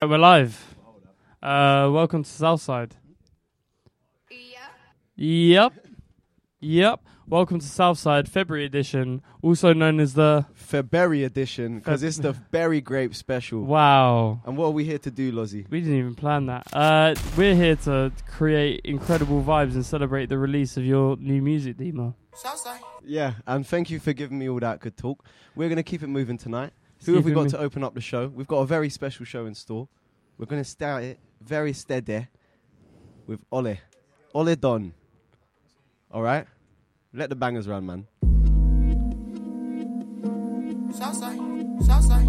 We're live. Welcome to Southside. Yep. Welcome to Southside February edition, also known as the February edition, because it's the Berry Grape special. Wow. And what are we here to do, Lozzy? We didn't even plan that. We're here to create incredible vibes and celebrate the release of your new music, Deema. Southside. Yeah, and thank you for giving me all that good talk. We're going to keep it moving tonight. Who have we got to open up the show? We've got a very special show in store. We're going to start it very steady with Ollie Dunn. All right? Let the bangers run, man. Southside, Southside.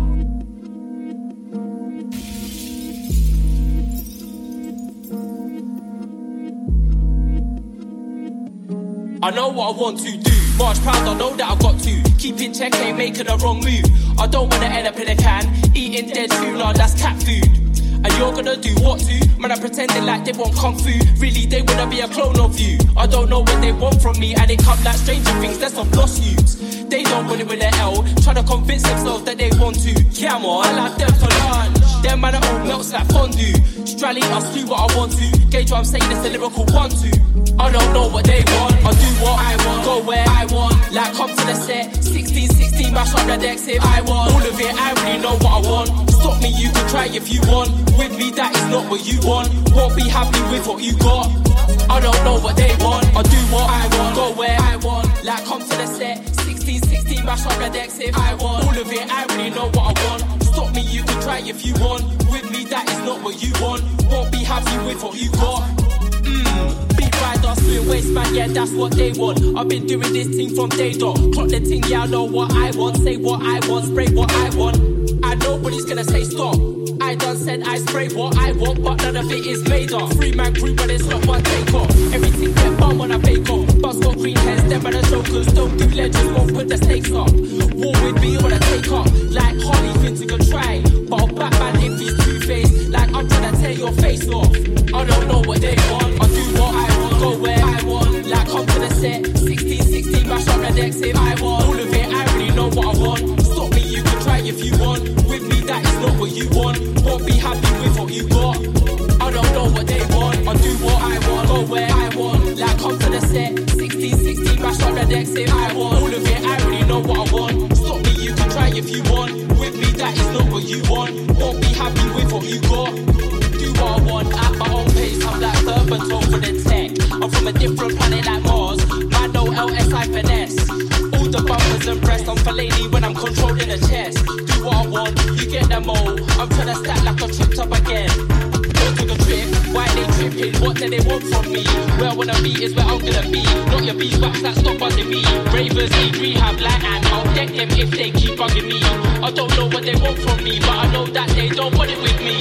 I know what I want to do. March proud, I know that I've got to. Keep in check, ain't making a wrong move. I don't wanna end up in a can, eating dead food, nah, that's cat food. And you're gonna do what to? Man, I'm pretending like they want kung fu. Really, they wanna be a clone of you. I don't know what they want from me, and it come like Stranger Things, that's some lost youths. They don't want it with an L, try to convince themselves that they want to. Yeah, man, I like them for lunch. Them man, all melts like fondue. Strally, I'll do what I want to. Gauge what I'm saying, it's a lyrical 1-2. I don't know what they want, I do what I want, go where I want. Like come to the set, 16, mash up the decks if I want. All of it, I really know what I want. Stop me, you can try if you want. With me, that is not what you want. Won't be happy with what you got. I don't know what they want, I do what I want, go where I want. Like come to the set, 16, mash up the decks if I want. All of it, I really know what I want. Stop me, you can try if you want. With me, that is not what you want. Won't be happy with what you got. Waistband, yeah, that's what they want. I've been doing this thing from day dot. Clock the thing, yeah, I know what I want. Say what I want, spray what I want. And nobody's gonna say stop. I done said I spray what I want, but none of it is made up. 3-man crew, but it's not one take off. Everything get bum on a bake off. Buzz got green heads, them and the jokers. Don't do legends, won't put the stakes up. War with me on a take up. Like Harley Finn to try. But I'll Batman if he's two-faced. Like I'm gonna tear your face off. I don't know what they want. I do what I want. Go where I want, like come to the set, 16, mash up the decks if I want. All of it, I really know what I want. Stop me, you can try if you want. With me, that is not what you want. Won't be happy with what you got. I don't know what they want, I do what I want. Go where I want, like come to the set, 16, mash up the decks if I want. All of it, I really know what I want. Stop me, you can try if you want. With me, that is not what you want. Won't be happy with what you got. Do what I want at my own pace. I'm like urban talk for the tech. I'm from a different planet like Mars. I know LSI finesse. All the bumpers and breasts. I'm Fellaini when I'm controlling the chest. Do what I want, you get them all. I'm tryna stack like I'm tripped up again. Don't take a trip, why they tripping? What do they want from me? Where I wanna be is where I'm gonna be. Not your beeswax that stop buzzing me. Ravers need rehab like and I'll deck them if they keep bugging me. I don't know what they want from me, but I know that they don't want it with me.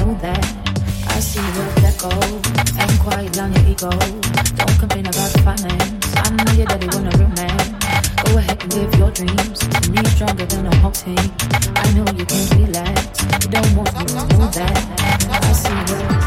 I I see where that goes. Ain't quite down your ego. Don't complain about the finance. I know your daddy want a real man. Go ahead and live your dreams. To me, stronger than a whole team. I know you can't relax. You don't want me to do that. I see where.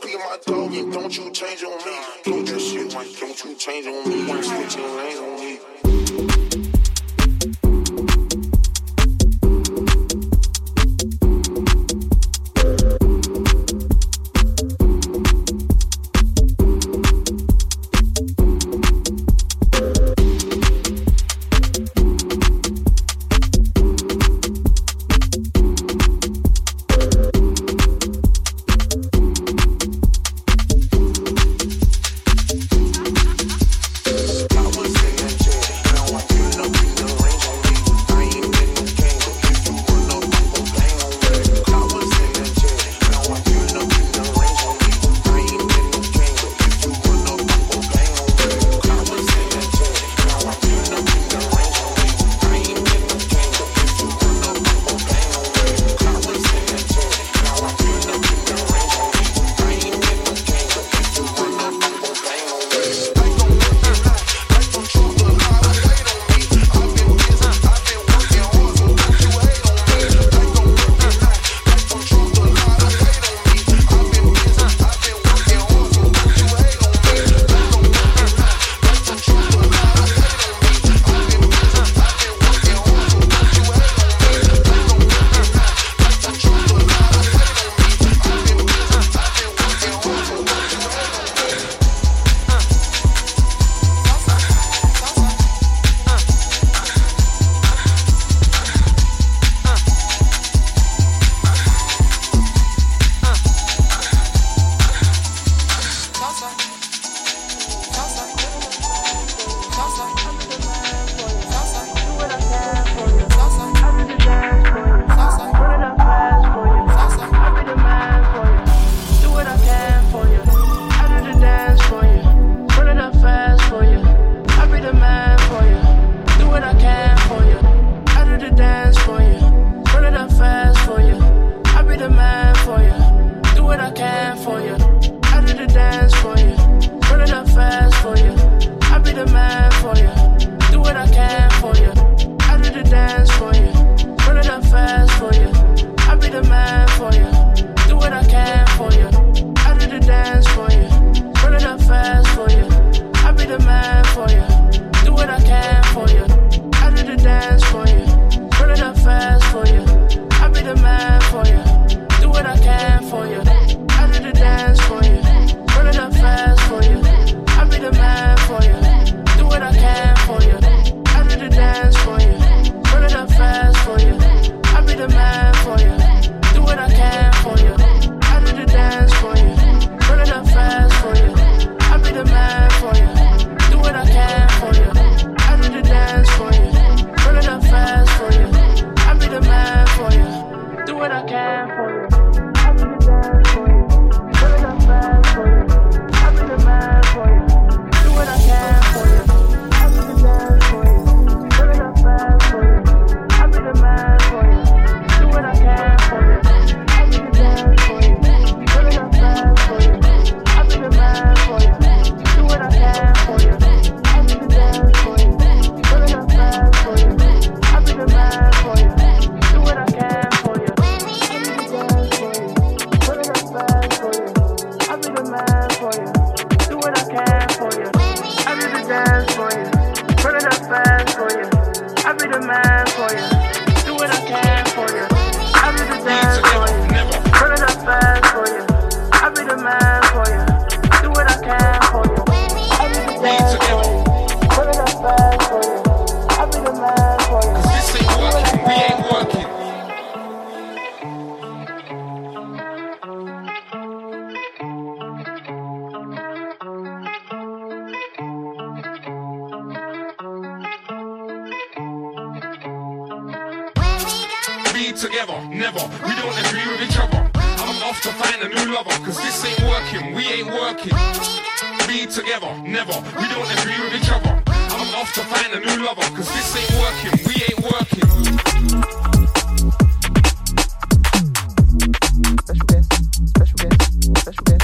wanna be my dog, and don't you change on me. Do this shit, don't you change on me. Why switch your lanes on me? Clap, clap, clap, clap, clap,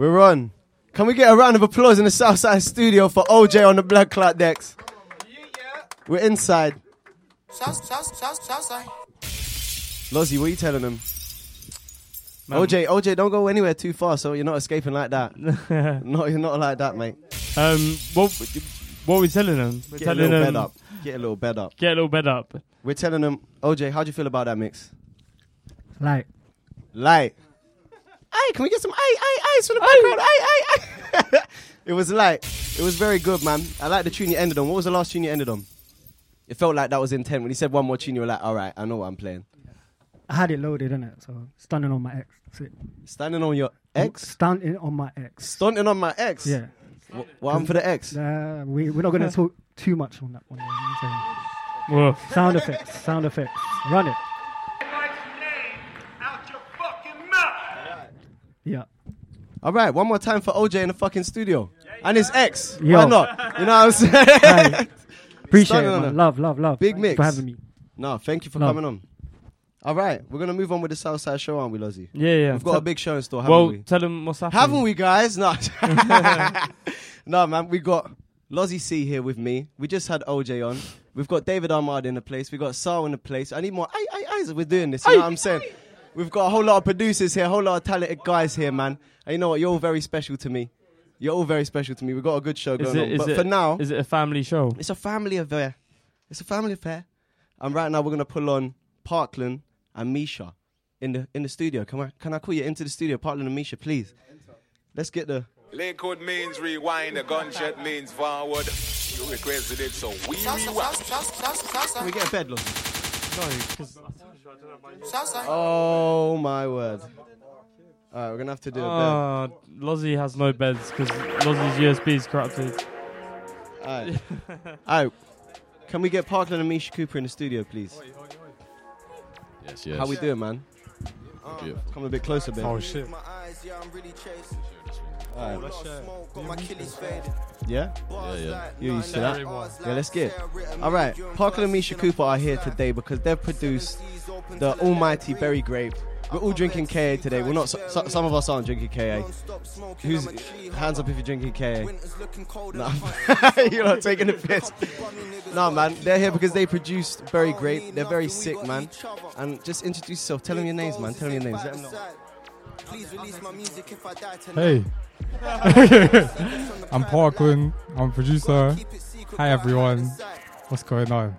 We're on. Can we get a round of applause in the Southside studio for OJ on the Blood Clot decks? We're inside. Southside. Lozzy, what are you telling them? Man. OJ, don't go anywhere too far, so you're not escaping like that. No, you're not like that, mate. What are we telling them? We're telling them... Get a little bed up. We're telling them, OJ, how do you feel about that mix? Light. Aye, can we get some aye from the background? Aye. It was light. It was very good, man. I like the tune you ended on. What was the last tune you ended on? It felt like that was intent. When he said one more tune, you were like, all right, I know what I'm playing. I had it loaded, innit? So, standing on my ex. That's it. Standing on your ex? Standing on my ex. Stunting on my ex? Yeah. What happened for the ex? We're not going to talk too much on that one. Whoa. Sound effects. Run it. Out your fucking mouth. Yeah. All right, one more time for OJ in the fucking studio. And his ex. Yo. Why not? You know what I'm saying? Right. Appreciate it, man. Love. Big mix. Thanks for having me. No, thank you for coming on. All right, we're going to move on with the Southside show, aren't we, Lozzy? Yeah. We've got a big show in store, haven't we? Well, tell them what's happening. Haven't we, guys? No. No, man, we got Lozzy C here with me. We just had OJ on. We've got David Armado in the place. We've got Sao in the place. I need more Isaac. We're doing this, you know what I'm saying? We've got a whole lot of producers here, a whole lot of talented guys here, man. And you know what? You're all very special to me. We've got a good show going on. But for now... Is it a family show? It's a family affair. And right now, we're going to pull on Parkland and Misha in the studio. Can I call you into the studio, Parkland and Misha, please? Let's get the... Lakewood means rewind, the gunshot means forward. You requested it, so we rewind. Can we get a bed, look? Sorry. Oh, my word. All right, we're going to have to do a bed. Lozzy has no beds because Lozzy's USB is corrupted. All right. Can we get Parkland and Misha Cooper in the studio, please? Yes. How we doing, man? Beautiful. Come a bit closer, baby. Oh, shit. All right. Yeah. You used to that? Yeah, let's get it. All right. Parkland and Misha Cooper are here today because they've produced the almighty Berry Grape. We're all drinking KA today. We're not. Some of us aren't drinking KA. Who's hands up if you're drinking KA? No. You're not taking the piss. No, man. They're here because they produced Berry Grape. They're very sick, man. And just introduce yourself. Tell them your names. Let them know. Please release my music if I die tonight. Hey. I'm Parkland. I'm producer. Hi, everyone. What's going on?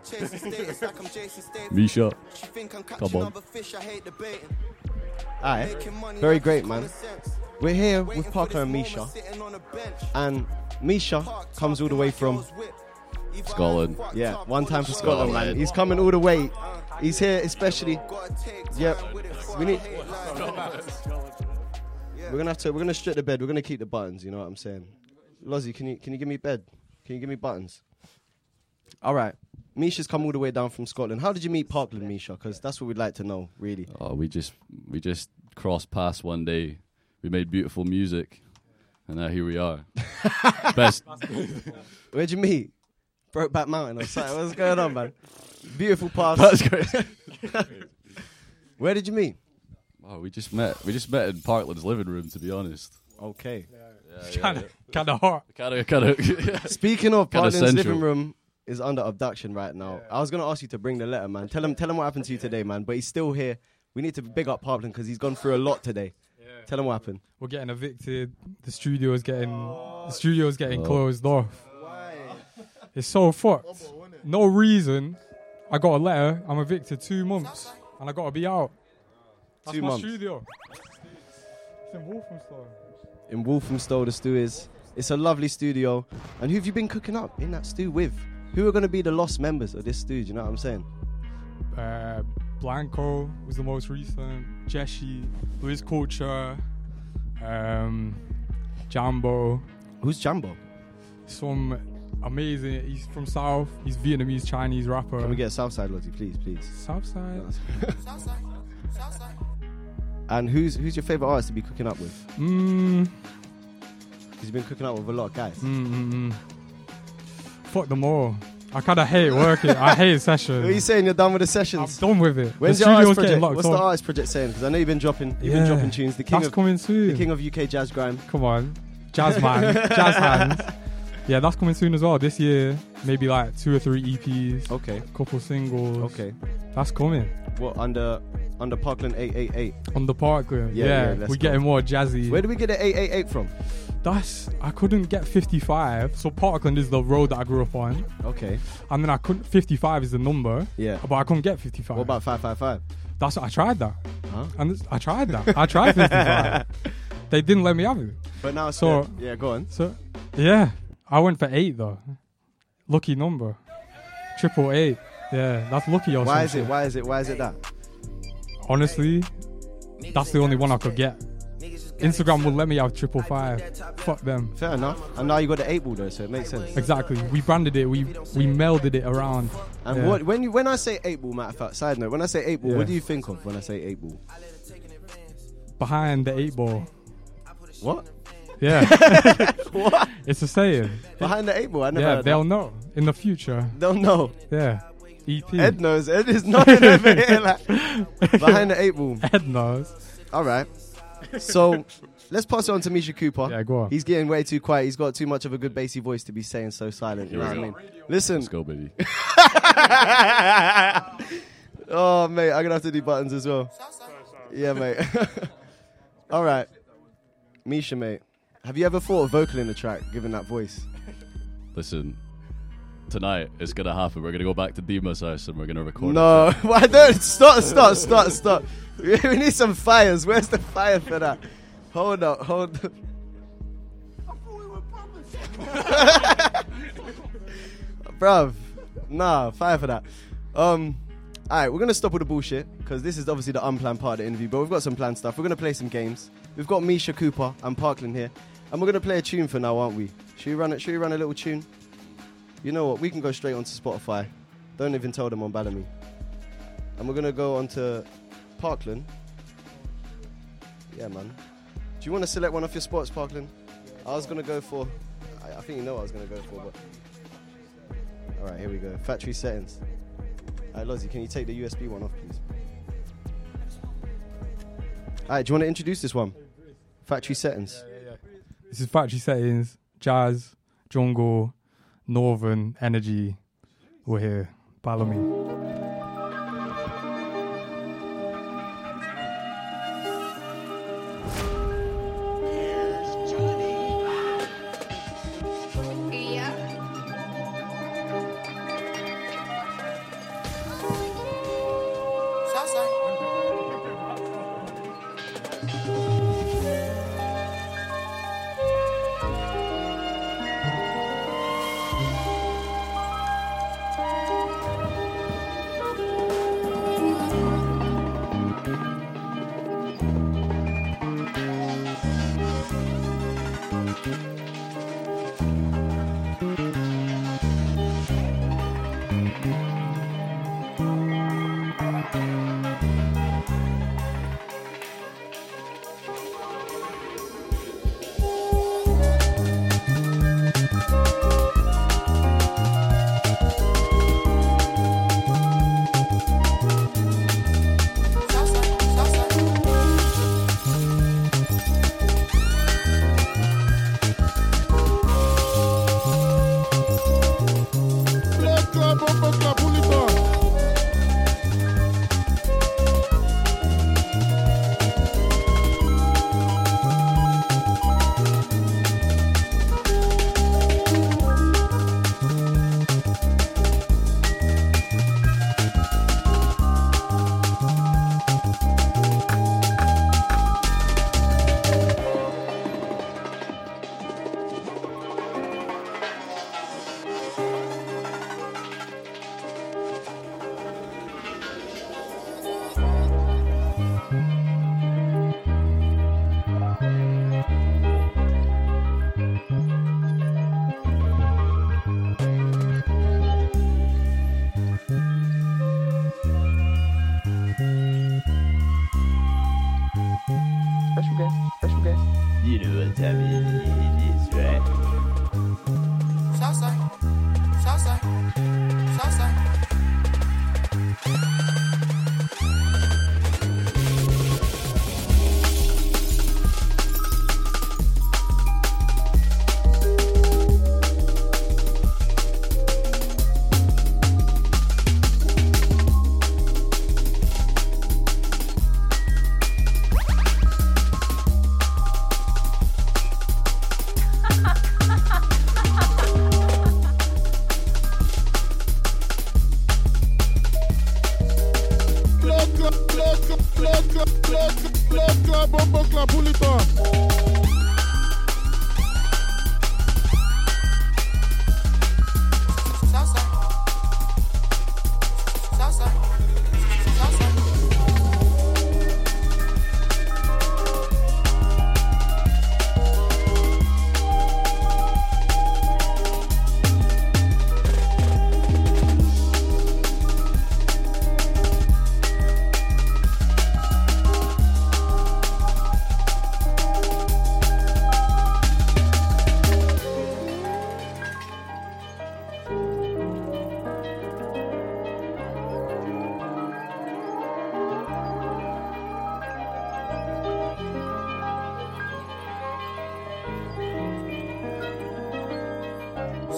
Misha, come on. Alright, very great, man. We're here with Parker and Misha. And Misha comes all the way from... Scotland. Yeah, one time for Scotland, man. He's coming all the way. He's here especially... Yep. We need... We're gonna strip the bed. We're gonna keep the buttons, you know what I'm saying? Lozzy, can you give me bed? Can you give me buttons? All right, Misha's come all the way down from Scotland. How did you meet Parkland, Misha? Because that's what we'd like to know, really. Oh, we just crossed paths one day. We made beautiful music, and now here we are. Best. Where'd you meet? Brokeback Mountain or something. What's going on, man? Beautiful paths. That's great. Where did you meet? Oh, we just met in Parkland's living room, to be honest. Okay. Kind of hot. Kind of. Speaking of Parkland's living room. Is under abduction right now. Yeah. I was going to ask you to bring the letter, man. Tell him what happened to you today, man. But he's still here. We need to big up Parkland because he's gone through a lot today. Yeah. Tell him what happened. We're getting evicted. The studio's getting closed off. Why? It's so fucked. No reason. I got a letter. I'm evicted 2 months, and I got to be out. That's 2 months. My studio. It's in Walthamstow. In Walthamstow, the stew is. It's a lovely studio. And who have you been cooking up in that stew with? Who are going to be the lost members of this dude, you know what I'm saying? Blanco was the most recent. Jeshi, Liz Culture, Jambo. Who's Jambo? Some amazing, he's from South, he's Vietnamese, Chinese rapper. Can we get Southside, Lottie, please? Southside? Southside. And who's your favourite artist to be cooking up with? because you've been cooking up with a lot of guys. Fuck them all. I kind of hate working. I hate sessions. What are you saying? You're done with the sessions? I'm done with it. When's your artist project? What's the artist project saying? Because I know you've been dropping, been dropping tunes. That's coming soon. The king of UK jazz grime. Come on, jazz man, jazz hands. Yeah, that's coming soon as well. This year, maybe like 2 or 3 EPs. Okay. A couple singles. Okay. That's coming. What under Parkland 888? Under Parkland. Yeah, we're getting more jazzy. Where do we get the 888 from? I couldn't get 55. So Parkland is the road that I grew up on. Okay. And then 55 is the number. Yeah. But I couldn't get 55. What about 555? That's what I tried that. Huh? And I tried that. I tried 55. They didn't let me have it. But now, yeah, go on. So, yeah, I went for 8 though. Lucky number. 888. Yeah, that's lucky or something. Why is it that? Honestly, that's the only one I could get. Instagram will let me have 555. Fuck them. Fair enough. And now you got the 8 ball though, so it makes sense. Exactly. We branded it. We melded it around. And what when I say 8 ball, matter of fact, side note, when I say 8 ball, what do you think of when I say 8 ball? Behind the 8 ball. What? Yeah. What? It's a saying. Behind the 8 ball. I never. Yeah, they'll know in the future. They'll know. Yeah. EP. Ed knows. Ed is nothing over here. Like, behind the 8 ball. Ed knows. All right. So let's pass it on to Misha Cooper. Yeah, go on. He's getting way too quiet. He's got too much of a good bassy voice to be saying so silent. You know what I mean? Listen. Let's go, baby. Oh, mate, I'm going to have to do buttons as well. Yeah, mate. All right. Misha, mate, have you ever thought of vocal in a track, given that voice? Listen, tonight it's going to happen. We're going to go back to Deema's house and we're going to record. No, why don't? Stop. We need some fires. Where's the fire for that? Hold up. I thought we were publishing. Bruv, nah, fire for that. Alright, we're going to stop with the bullshit, because this is obviously the unplanned part of the interview, but we've got some planned stuff. We're going to play some games. We've got Misha Cooper and Parkland here, and we're going to play a tune for now, aren't we? Should we run a little tune? You know what? We can go straight onto Spotify. Don't even tell them on Balamii. And we're going to go onto Parkland. Yeah, man. Do you want to select one off your spots, Parkland? I was going to go for... I think you know what I was going to go for, but... All right, here we go. Factory settings. All right, Lozzy, can you take the USB one off, please? All right, do you want to introduce this one? Factory settings. Yeah. This is factory settings, jazz, jungle, northern, energy. We're here. Balamii.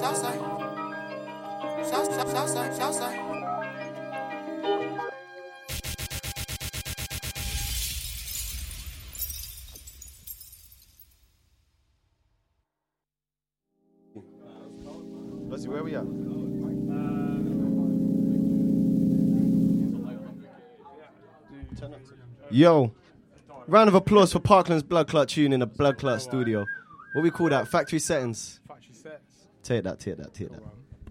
Let's see where we are. Yo, round of applause for Parkland's Blood Clot tune in the Blood Clot studio. What we call that? Factory settings. Factory sets. Take that.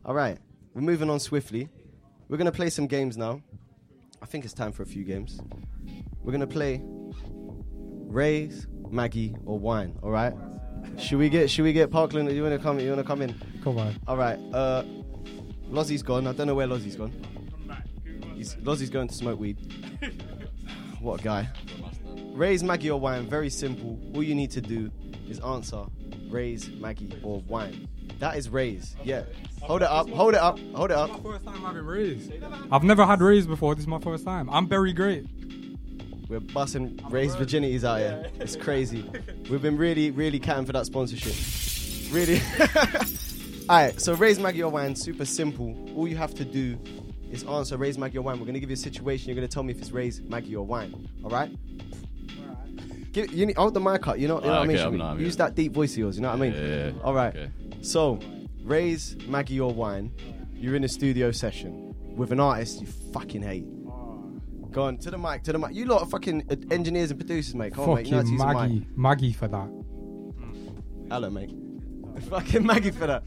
All right, we're moving on swiftly. We're going to play some games now. I think it's time for a few games. We're going to play Ray's, Maggie, or Wine, all right? Should we get Parkland? You want to come in? Come on. All right, Lozzy's gone. I don't know where Lozzy's gone. Lozzy's going to smoke weed. What a guy. Raise, Maggie or wine, very simple. All you need to do is answer raise, Maggie or wine. That is raise, yeah. Hold it up. This is my first time having raise. I've never had raise before, this is my first time. I'm Berry Grape. We're busting raise virginities out here. It's crazy. We've been really, really catting for that sponsorship. Really. All right, so raise, Maggie or wine, super simple. All you have to do is answer raise, Maggie or wine. We're going to give you a situation. You're going to tell me if it's raise, Maggie or wine. All right? All right. Hold the mic up. You know what I mean? Use that deep voice of yours. You know what I mean? Yeah. All right. Okay. So, raise, Maggie or wine. You're in a studio session with an artist you fucking hate. Go on, to the mic. You lot are fucking engineers and producers, mate. Come on, mate. You know how to use the mic. Maggie for that. Hello, mate. Fucking Maggie for that.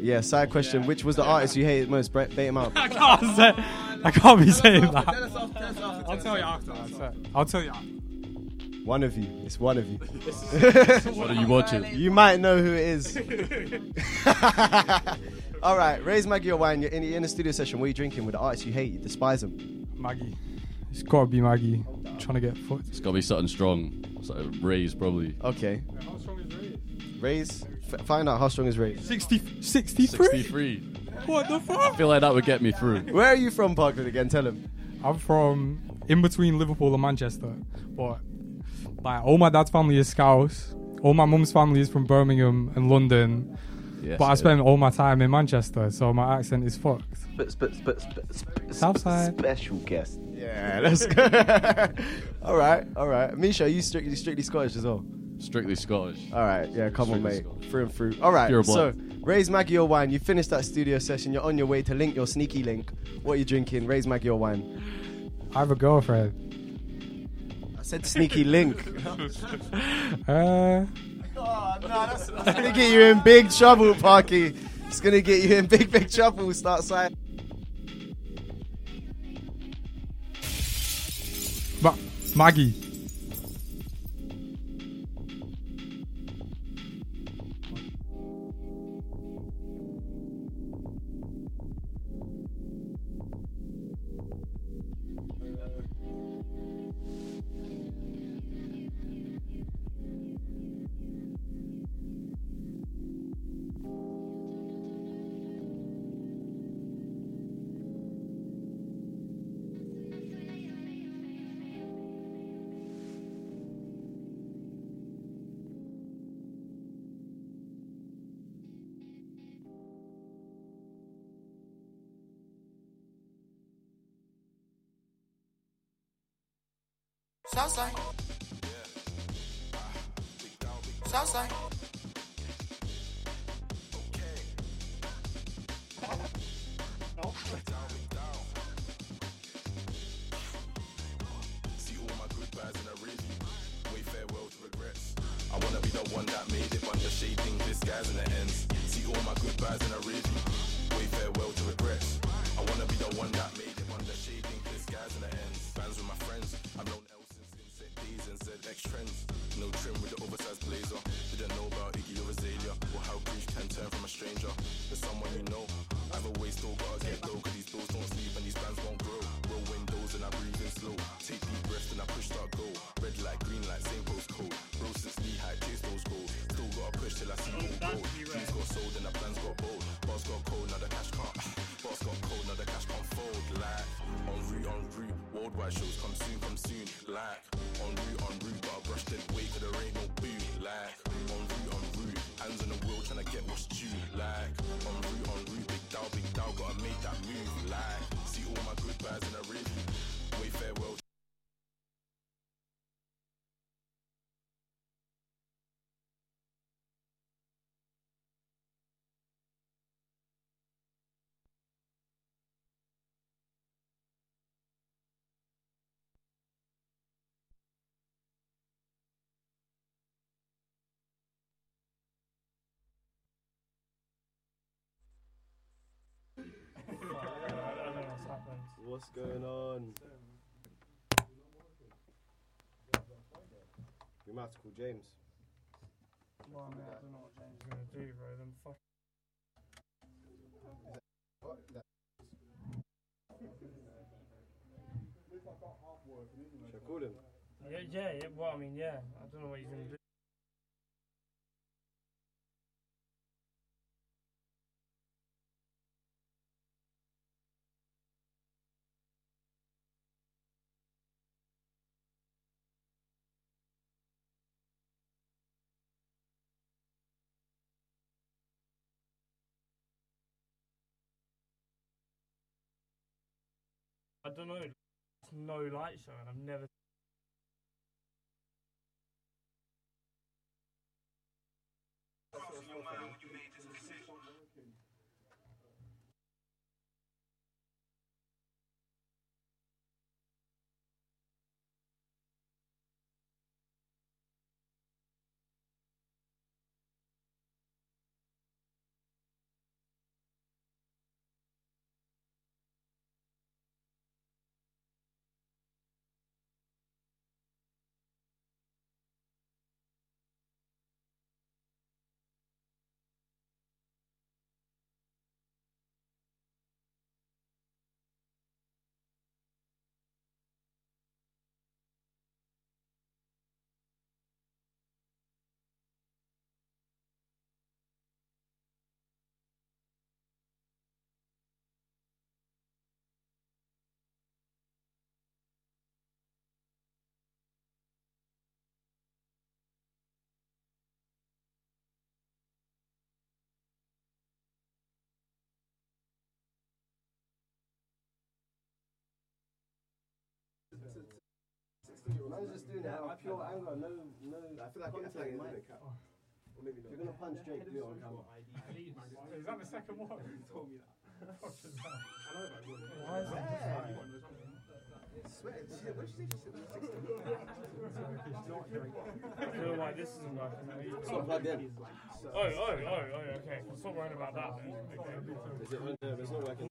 Yeah, side question. Yeah. Which was the artist you hated most? Bait him out. I can't be saying that. I'll tell you after. One of you. It's one of you. What are you watching? You might know who it is. All right. Raise, Maggie or wine. You're in a studio session. What are you drinking with the artist you hate? You despise him. Maggie. It's got to be Maggie. I'm trying to get fucked. It's got to be something strong. Something Raise, probably. Okay. Yeah, how strong is Raise? Find out how strong is Ray. 63. What the fuck? I feel like that would get me through. Where are you from, Parkland, again? Tell him. I'm from in between Liverpool and Manchester. But like, all my dad's family is Scouse. All my mum's family is from Birmingham and London. Yes, but I spend all my time in Manchester, so my accent is fucked. Southside. Special guest. Yeah, let's go. All right. Misha, are you strictly Scottish as well? Strictly Scottish. All right, yeah, come on, mate. Scottish. Through and through. All right, so raise, Maggie or wine. You finished that studio session. You're on your way to link your sneaky link. What are you drinking? Raise, Maggie or wine. I have a girlfriend. I said sneaky link. That's gonna get you in big trouble, Parky. It's gonna get you in big trouble. Start side. Maggie. Southside. I wanna be the one that made it, under shading disguise in the ends. See all my good vibes in a review. Wave farewell to regrets. I wanna be the one that made it, under shading disguise in the ends. Fans with my friends, I've known L since inset days and said ex-trends. No trim with the oversized blazer. Didn't know about Iggy or Azalea, or how grief can turn from a stranger to someone you know. I've always told guards get low, cause these doors don't sleep and these bands won't grow. Roll windows and I breathe in slow. Take deep breaths and I push start go. Red light, green light, same post code. Rose since knee high, chase those goals. Still gotta push till I see gold gold. Dreams got sold and the plans got bold. Bars got cold, now the cash can't. Bars got cold, now the cash can't fold. Like, en route. Worldwide shows come soon, like en route, but I brushed it way, cause there ain't no boom, like en route, hands on the trying to get what's due. Like, en route, big down, gotta make that move. Like, see all my good guys in a rib. Way farewell. What's going on? We might have to call James. Well, man, I don't know what James is going to do, bro. Then fuck. Should I call him? Yeah, well, I mean, yeah. I don't know what he's going to do. I don't know, it's no light show and I've never... Man's just doing that out of pure anger, no. I feel like it's like a cap. Or maybe not. If you're going to punch Drake, do it on camera. Is that the second one? He told me that. Why is that? I feel like this isn't working. Stop plugged in. Oh, okay. Stop worrying about that then. Is it on there? It's not working.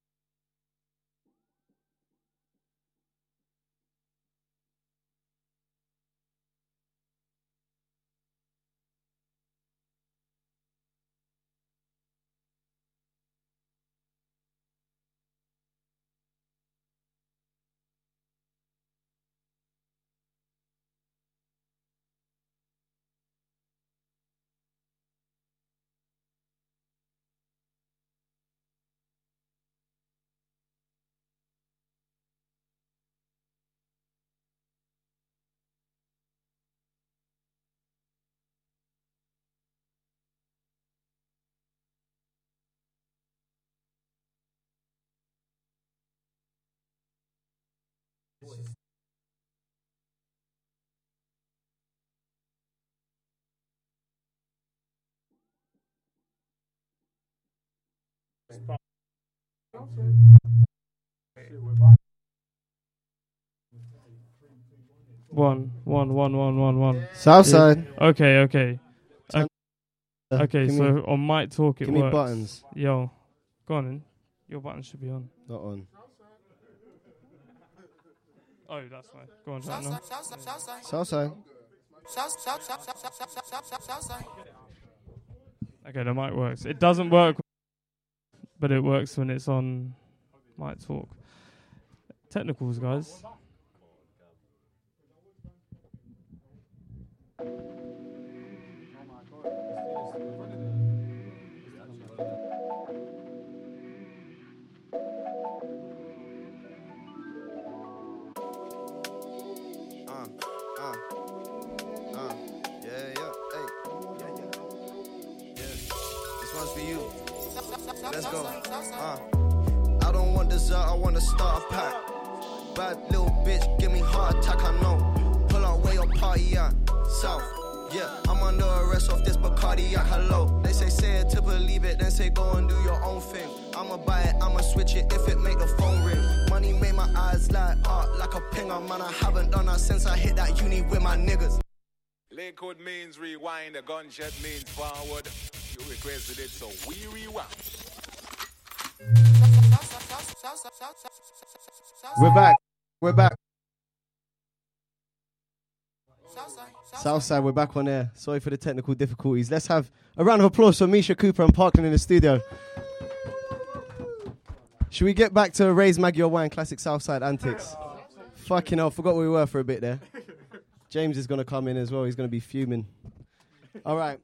One. Southside. Yeah. Okay. Okay, so me, on mic talk it give works. Give me buttons. Yo, go on in. Your button should be on. Not on. Oh, that's fine. Go on, Southside. Okay, the mic works. It doesn't work, but it works when it's on mic talk. Technicals, guys. one's for you. Let's go. I don't want dessert, I want a starter pack. Bad little bitch, give me heart attack, I know. Pull out where your party at, South. Yeah, I'm under arrest off this Bacardi, yeah, hello. They say it to believe it, then say go and do your own thing. I'ma buy it, I'ma switch it if it make the phone ring. Money made my eyes light up like a pinger, man. I haven't done that since I hit that uni with my niggas. Lakewood means rewind, a gunshot means forward. You requested it, so we rewind. We're back. Southside, we're back on air. Sorry for the technical difficulties. Let's have a round of applause for Misha Cooper and Parkland in the studio. Should we get back to Raise Mag Your Wine, classic Southside antics? Fucking hell, forgot where we were for a bit there. James is going to come in as well. He's going to be fuming. All right.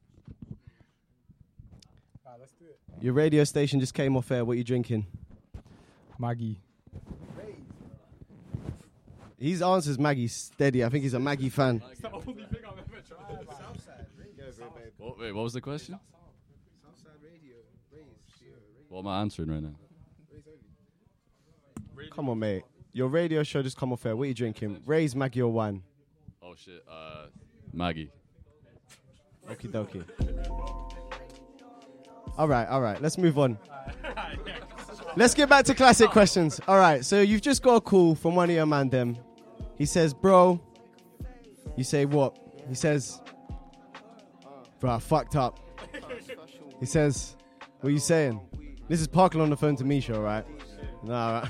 Let's do it. Your radio station just came off air. What are you drinking? Maggie. His answer's Maggie steady. I think he's a Maggie fan. It's the only thing I've ever tried. Southside Radio. Wait, what was the question? Southside Radio. What am I answering right now? Come on, mate. Your radio show just come off air. What are you drinking? Raise Maggie or wine? Oh, shit. Maggie. Okie dokie. All right. Let's move on. Let's get back to classic questions. All right. So you've just got a call from one of your man them. He says, bro, you say what? He says, bro, I fucked up. He says, what are you saying? This is Parkland on the phone to Misha, right? No, all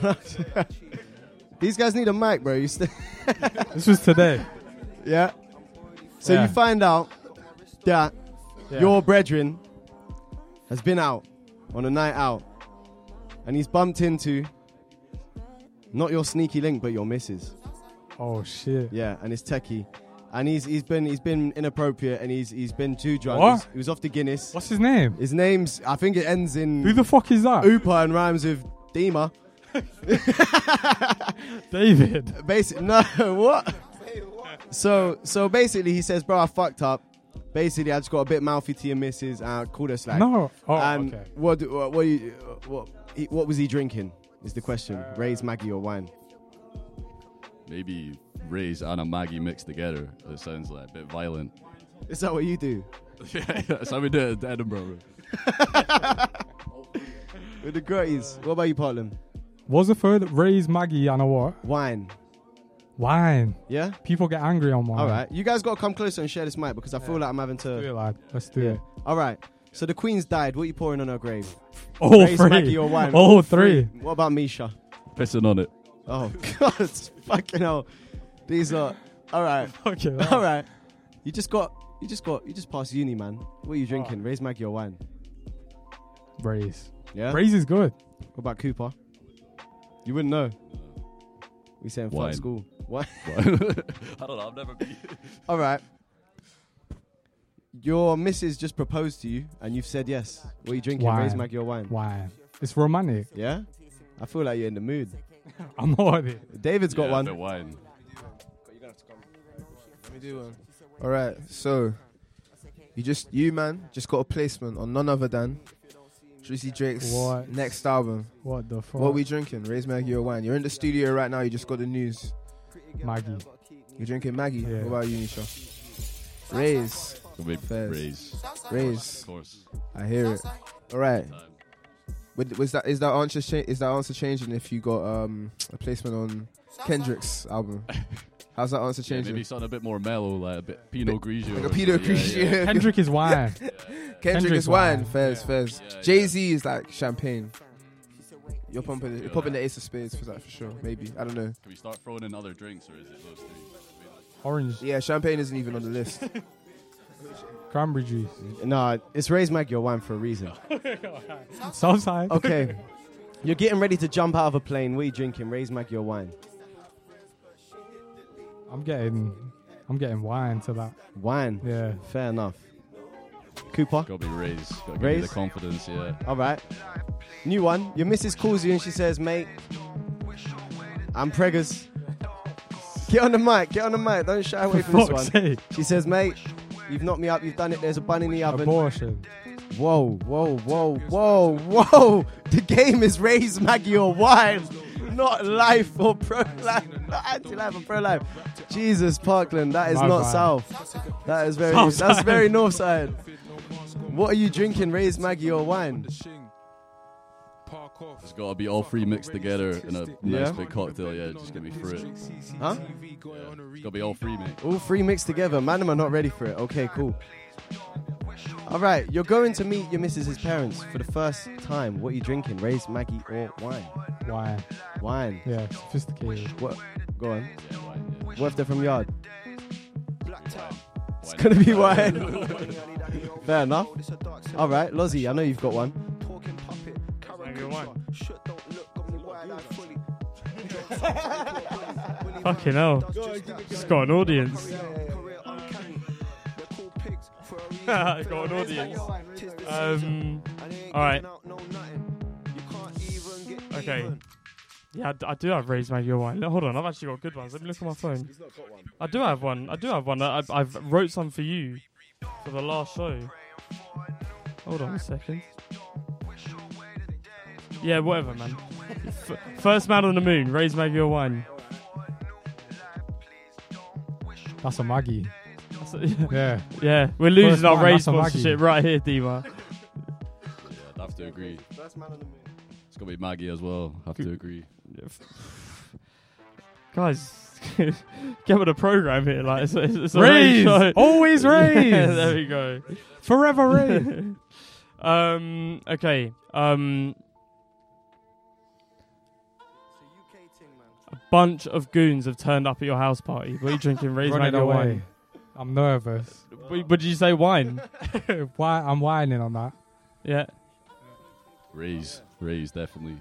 right. These guys need a mic, bro. This was today. Yeah. So you find out that your brethren has been out on a night out and he's bumped into not your sneaky link, but your missus. Oh shit! Yeah, and it's techie, and he's been inappropriate, and he's been too drunk. What? He was off the Guinness. What's his name? His name's, I think it ends in. Who the fuck is that? Oopa and rhymes with Deema. David. Basically, no. What? So basically, he says, "Bro, I fucked up. Basically, I just got a bit mouthy to your missus and I called her slack." No. Oh, and okay. What was he drinking is the question. Ray's, Maggie or wine? Maybe Ray's and a Maggie mixed together. It sounds like a bit violent. Is that what you do? Yeah, that's how we do it in Edinburgh. With the gratis. What about you, Parkland? What's the third? Ray's, Maggie and a what? Wine. Yeah? People get angry on wine. All right. You guys got to come closer and share this mic because I feel like I'm having to... Let's do it, lad. Let's do it. All right. So the Queen's died. What are you pouring on her grave? All Raise three. Maggie or wine? All three. What about Misha? Pissing on it. Oh, God. Fucking hell. These are... All right. Fucking hell. All right. You just passed uni, man. What are you drinking? Right. Raise Maggie or wine? Raise. Yeah? Raise is good. What about Cooper? You wouldn't know. We saying fuck school. What? I don't know. I've never been. All right. Your missus just proposed to you and you've said yes. What are you drinking? Wine. Raise Maggie or wine? Wine. It's romantic. Yeah? I feel like you're in the mood. I'm not on it. David's got one. Wine. Let me do one. All right. So, you, man, just got a placement on none other than Tracy Drake's next album. What the fuck? What are we drinking? Raise Maggie or wine? You're in the studio right now. You just got the news. Maggie. You're drinking Maggie? Yeah. What about you, Misha? Raise. Of course. I hear it. All right. Is that answer changing if you got a placement on Kendrick's album? How's that answer changing? Maybe something a bit more mellow, like a bit Pinot Grigio. Like a Pinot Grigio. Yeah. Kendrick is wine. Kendrick is wine. Fairs. Yeah. Jay-Z is like champagne. You're popping the ace of spades for that for sure. Maybe. I don't know. Can we start throwing in other drinks or is it those three? Orange. Yeah, champagne isn't even on the list. Cranberry juice. Nah, it's Raise Maggie or wine for a reason. Southside. Okay. You're getting ready to jump out of a plane. What are you drinking? Raise Maggie or wine? I'm getting wine to that. Wine? Yeah. Fair enough. Cooper? Gotta be Raise. Gotta give you the confidence, yeah. All right. New one. Your missus calls you and she says, mate, I'm preggers. Get on the mic. Don't shy away from this one. Sake. She says, mate, you've knocked me up. You've done it. There's a bun in the oven. Abortion. Whoa. The game is raise Maggie or wine, not life or pro-life, not anti-life or pro-life. Jesus, Parkland, that is not South. That is very, that's very north side. What are you drinking, raise Maggie or wine? It's got to be all three mixed together in a nice big cocktail, yeah, just get me through it. Huh? Yeah. It's got to be all three mixed. All three mixed together, man, am I not ready for it? Okay, cool. Alright, you're going to meet your missus' parents for the first time. What are you drinking? Raise Maggie or wine? Wine. Wine? Yeah, sophisticated. What? Go on. Yeah, wine, yeah. What if they're from Yard? It's going to be wine. Fair enough. Alright, Lozzy, I know you've got one. Fucking hell. It's got an audience. It's got an audience. Alright. Okay. Yeah, I do have raised my wine. Hold on, I've actually got good ones. Let me look on my phone. I do have one. I've wrote some for you for the last show. Hold on a second. Yeah, whatever, man. First man on the moon, raise Maggie or wine. That's a Maggie. That's a, yeah. Yeah, we're losing first our man, raise sponsorship right here, Deema. Yeah, I'd have to agree. First man on the moon. It's got to be Maggie as well, have to agree. Guys, get with a program here. Like, it's a raise! Show. Always raise! Yeah, there we go. Forever raise! Okay. A bunch of goons have turned up at your house party. What are you drinking? Raise Maggie or wine? I'm nervous. Would you say wine? Wine? I'm whining on that. Yeah. Raise, definitely.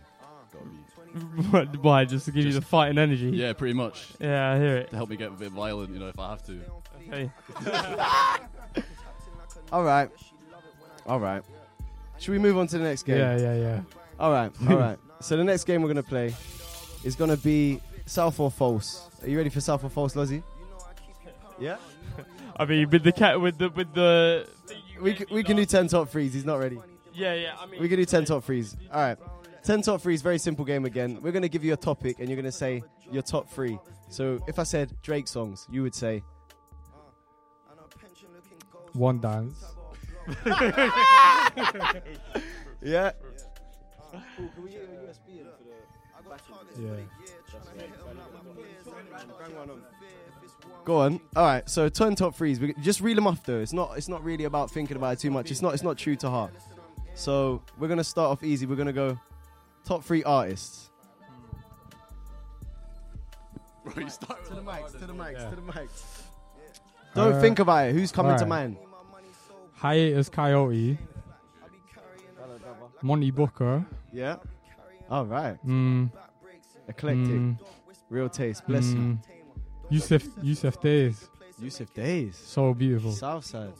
Why? Just to give you the fighting energy? Yeah, pretty much. Yeah, I hear it. To help me get a bit violent, you know, if I have to. Okay. All right. Should we move on to the next game? Yeah. All right. So the next game we're going to play... It's going to be South or False. Are you ready for South or False, Lozzy? Yeah? I mean, with the... We can do 10 top threes. He's not ready. Yeah. I mean, we can do 10 top threes. All right. 10 top threes, very simple game again. We're going to give you a topic, and you're going to say your top three. So if I said Drake songs, you would say... One Dance. Yeah. Yeah. Go on. All right. So turn top threes. We just reel them off though. It's not really about thinking about it too much. It's not true to heart. So we're gonna start off easy. We're gonna go top three artists. To the mics. Don't think about it. Who's coming to mind? Hiatus Coyote. Monty Booker. Yeah. All right. Eclectic. Real taste. Bless you. Yusuf Days. So beautiful. Southside.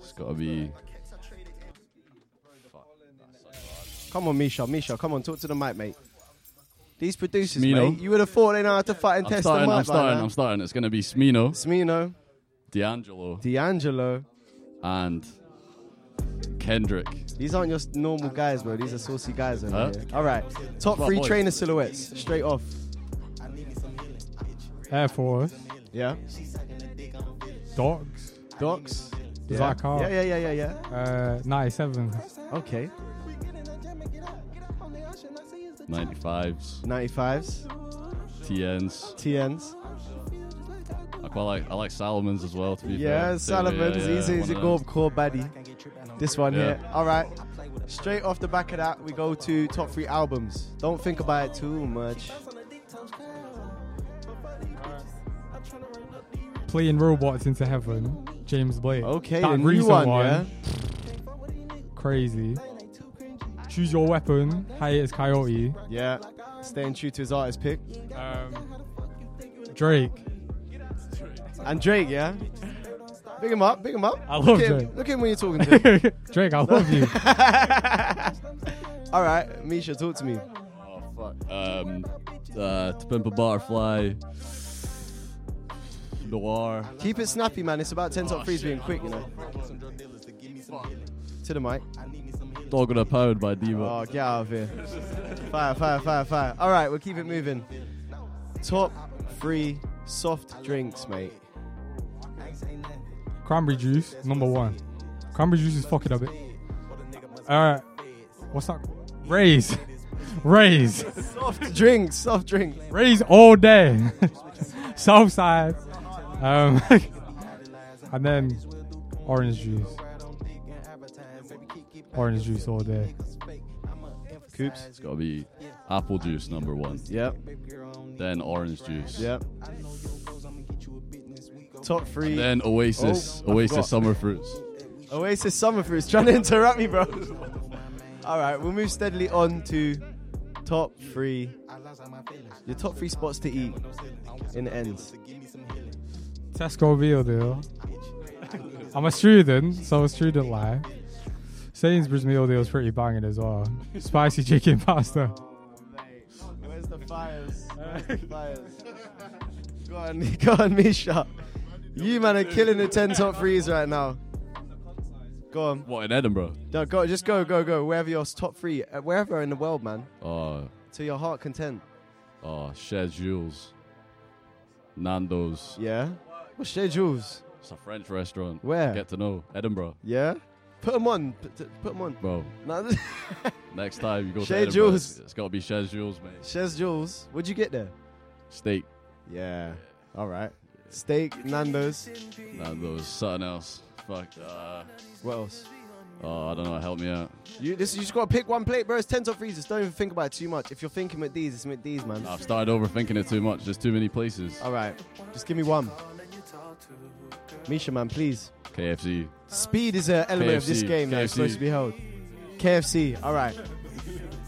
It's got to be... Come on, Misha. Come on, talk to the mic, mate. These producers, Smino. Mate. You would have thought they know how to fight and test the mic. I'm starting. It's going to be Smino. D'Angelo. And... Kendrick. These aren't just normal guys, bro. These are saucy guys over here. All right. Top three trainer silhouettes. Straight off. Air Force. Yeah. Docs. Yeah. Zakar. Yeah. 97. Okay. 95s. TNs. I like Salomons as well, to be fair. Yeah, Salomons. He's a core baddie. This one here. All right. Straight off the back of that, we go to top three albums. Don't think about it too much. Playing Robots into Heaven, James Blake. Okay, that the new one, yeah. Crazy. Choose Your Weapon, Hiatus Coyote. Yeah. Staying true to his artist pick. Drake. And Drake, yeah? Big him up. I love Drake. Look at him when you're talking to him. Drake, I love you. All right, Misha, talk to me. Oh, fuck. To Pimp a Butterfly. Noir. Keep it snappy, man. It's about 10 top threes being quick, you know. fuck. To the mic. Dog on a pound by Deema. Oh, get out of here. Fire, fire, fire, fire. All right, we'll keep it moving. Top 3 soft drinks, mate. Cranberry juice, number 1. Cranberry juice is fucking a bit. All right. What's that? Raise. Raise. Soft drinks, soft drink. Raise all day. Southside. And then orange juice. Orange juice all day. Coops. It's got to be apple juice, number 1. Yep. Then orange juice. Yep. Top 3. And then Oasis. Oh, Oasis summer fruits. Oasis summer fruits. Trying to interrupt me, bro. All right, we'll move steadily on to top 3. Your top 3 spots to eat in the ends. Tesco meal deal. I'm a student, so student life. Sainsbury's meal deal is pretty banging as well. Spicy chicken pasta. Where's the fires? Where's the fires? Go on, Misha. You, man, are killing the 10 top 3s right now. Go on. What, in Edinburgh? No, go. Just go. Wherever your top 3, wherever in the world, man. To your heart content. Chez Jules. Nando's. Yeah? What's Chez Jules? It's a French restaurant. Where? Get to know. Edinburgh. Yeah? Put them on. Put them on. Bro. Next time you go to Edinburgh, Jules. It's got to be Chez Jules, mate. Chez Jules. What'd you get there? Steak. Yeah. All right. Steak, Nando's. Nando's. Something else. Fuck. What else? I don't know. Help me out. You just got to pick one plate, bro. It's 10 top freezers. Don't even think about it too much. If you're thinking with these, it's McD's, man. I've started overthinking it too much. There's too many places. All right. Just give me one. Misha, man, please. KFC. Speed is an element of this game that's supposed to be held. KFC. All right.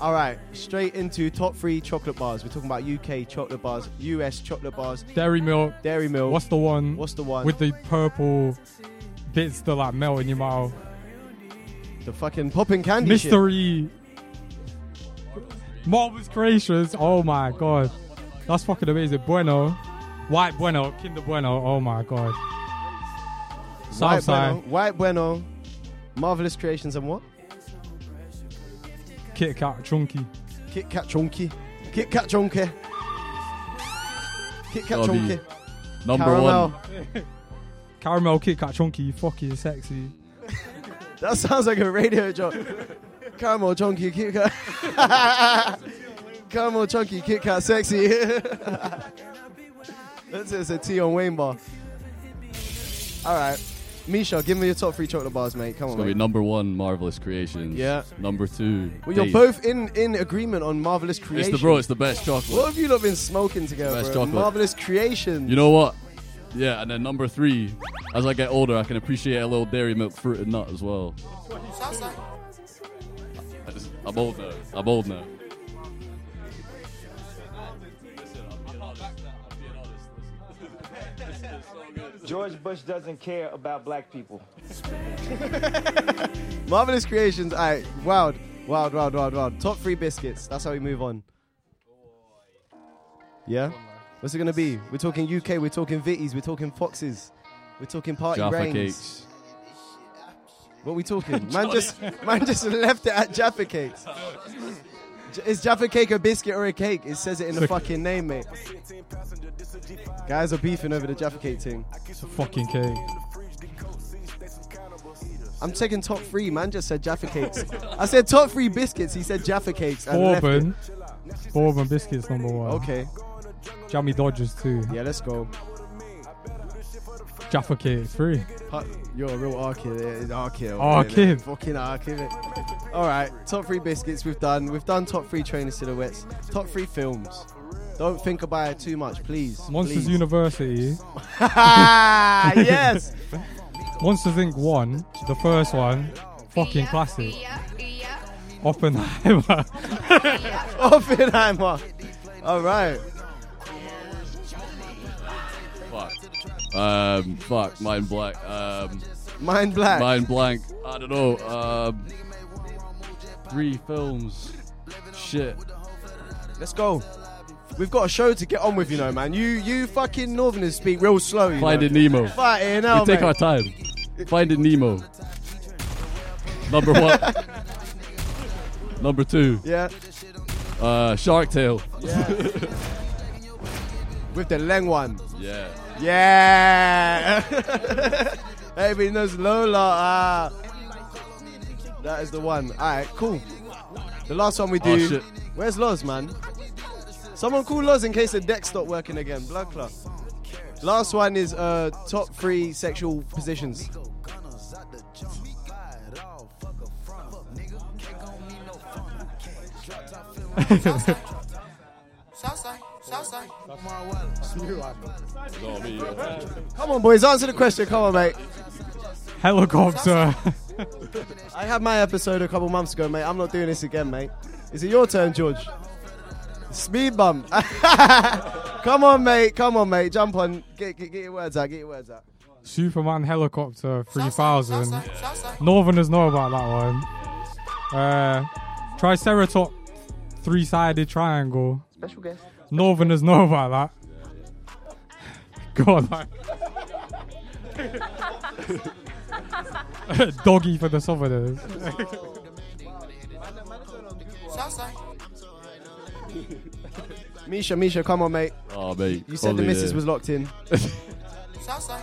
All right. Straight into top 3 chocolate bars. We're talking about UK chocolate bars, US chocolate bars. Dairy Milk. Dairy Milk. What's the one? What's the one? With the purple... bits that like melt in your mouth. The fucking popping candy. Mystery. Marvelous Creations. Oh my god, that's fucking amazing. Bueno, White Bueno, Kinder Bueno. Oh my god. Southside. White Bueno, Marvelous Creations, and what? Kit Kat Chunky. Number 1. Caramel Kit Kat Chunky, you fucking sexy. That sounds like a radio joke. Caramel Chunky Kit Kat. Caramel Chunky Kit Kat sexy. That's a tea on Wayne bar. Alright. Misha, give me your top 3 chocolate bars, mate. Come on. It's gonna be number 1, Marvelous Creations. Yeah. Number 2. Well, you're both in agreement on Marvelous Creations. It's the best chocolate. What have you not been smoking together? Best chocolate. Marvelous Creations. You know what? Yeah, and then number 3, as I get older, I can appreciate a little Dairy Milk fruit and nut as well. I'm old now. George Bush doesn't care about black people. Marvelous Creations. All right, wild. Top 3 biscuits. That's how we move on. Yeah? What's it going to be? We're talking UK, we're talking Vitties, we're talking Foxes, we're talking Party Jaffa Brains. Cakes. What are we talking? man just left it at Jaffa Cakes. Is Jaffa Cake a biscuit or a cake? It says it in the fucking name, mate. Guys are beefing over the Jaffa Cake thing. It's a fucking cake. I'm taking top 3, man just said Jaffa Cakes. I said top 3 biscuits, he said Jaffa Cakes. Bourbon biscuits, number 1. Okay. Jammy Dodgers too. Yeah, let's go. Jaffa Cake, 3. You're a real R kid. Fucking R kid. All right, top 3 biscuits. We've done. We've done top 3 trainer silhouettes. Top 3 films. Don't think about it too much, please. Monsters University. Yes. Monsters Inc. 1, the first one, fucking classic. Oppenheimer. All right. Fuck, Mind Blank. I don't know. 3 films. Shit. Let's go. We've got a show to get on with, you know, man. You fucking Northerners speak real slow. Finding Nemo. Fighting hell, we take our time. Finding Nemo. Number one. Number two. Yeah. Shark Tale. Yeah. With the Leng one. Yeah. Yeah. Everybody knows Lola. That is the one. All right, cool. The last one we do. Oh, shit. Where's Loz, man? Someone call Loz in case the deck stopped working again. Blood club. Last one is top three sexual positions. Come on, boys, answer the question. Come on, mate. Helicopter. I had my episode a couple months ago, mate. I'm not doing this again, mate. Is it your turn, George? Speed bump. Come on, mate. Come on, mate. Jump on. Get your words out. Get your words out. Superman Helicopter 3000. Northerners know about that one. Triceratop 3-sided triangle. Special guest. Northerners know about that. God. Doggy for the Southerners. Misha, come on, mate. Oh, mate. You said the missus was locked in.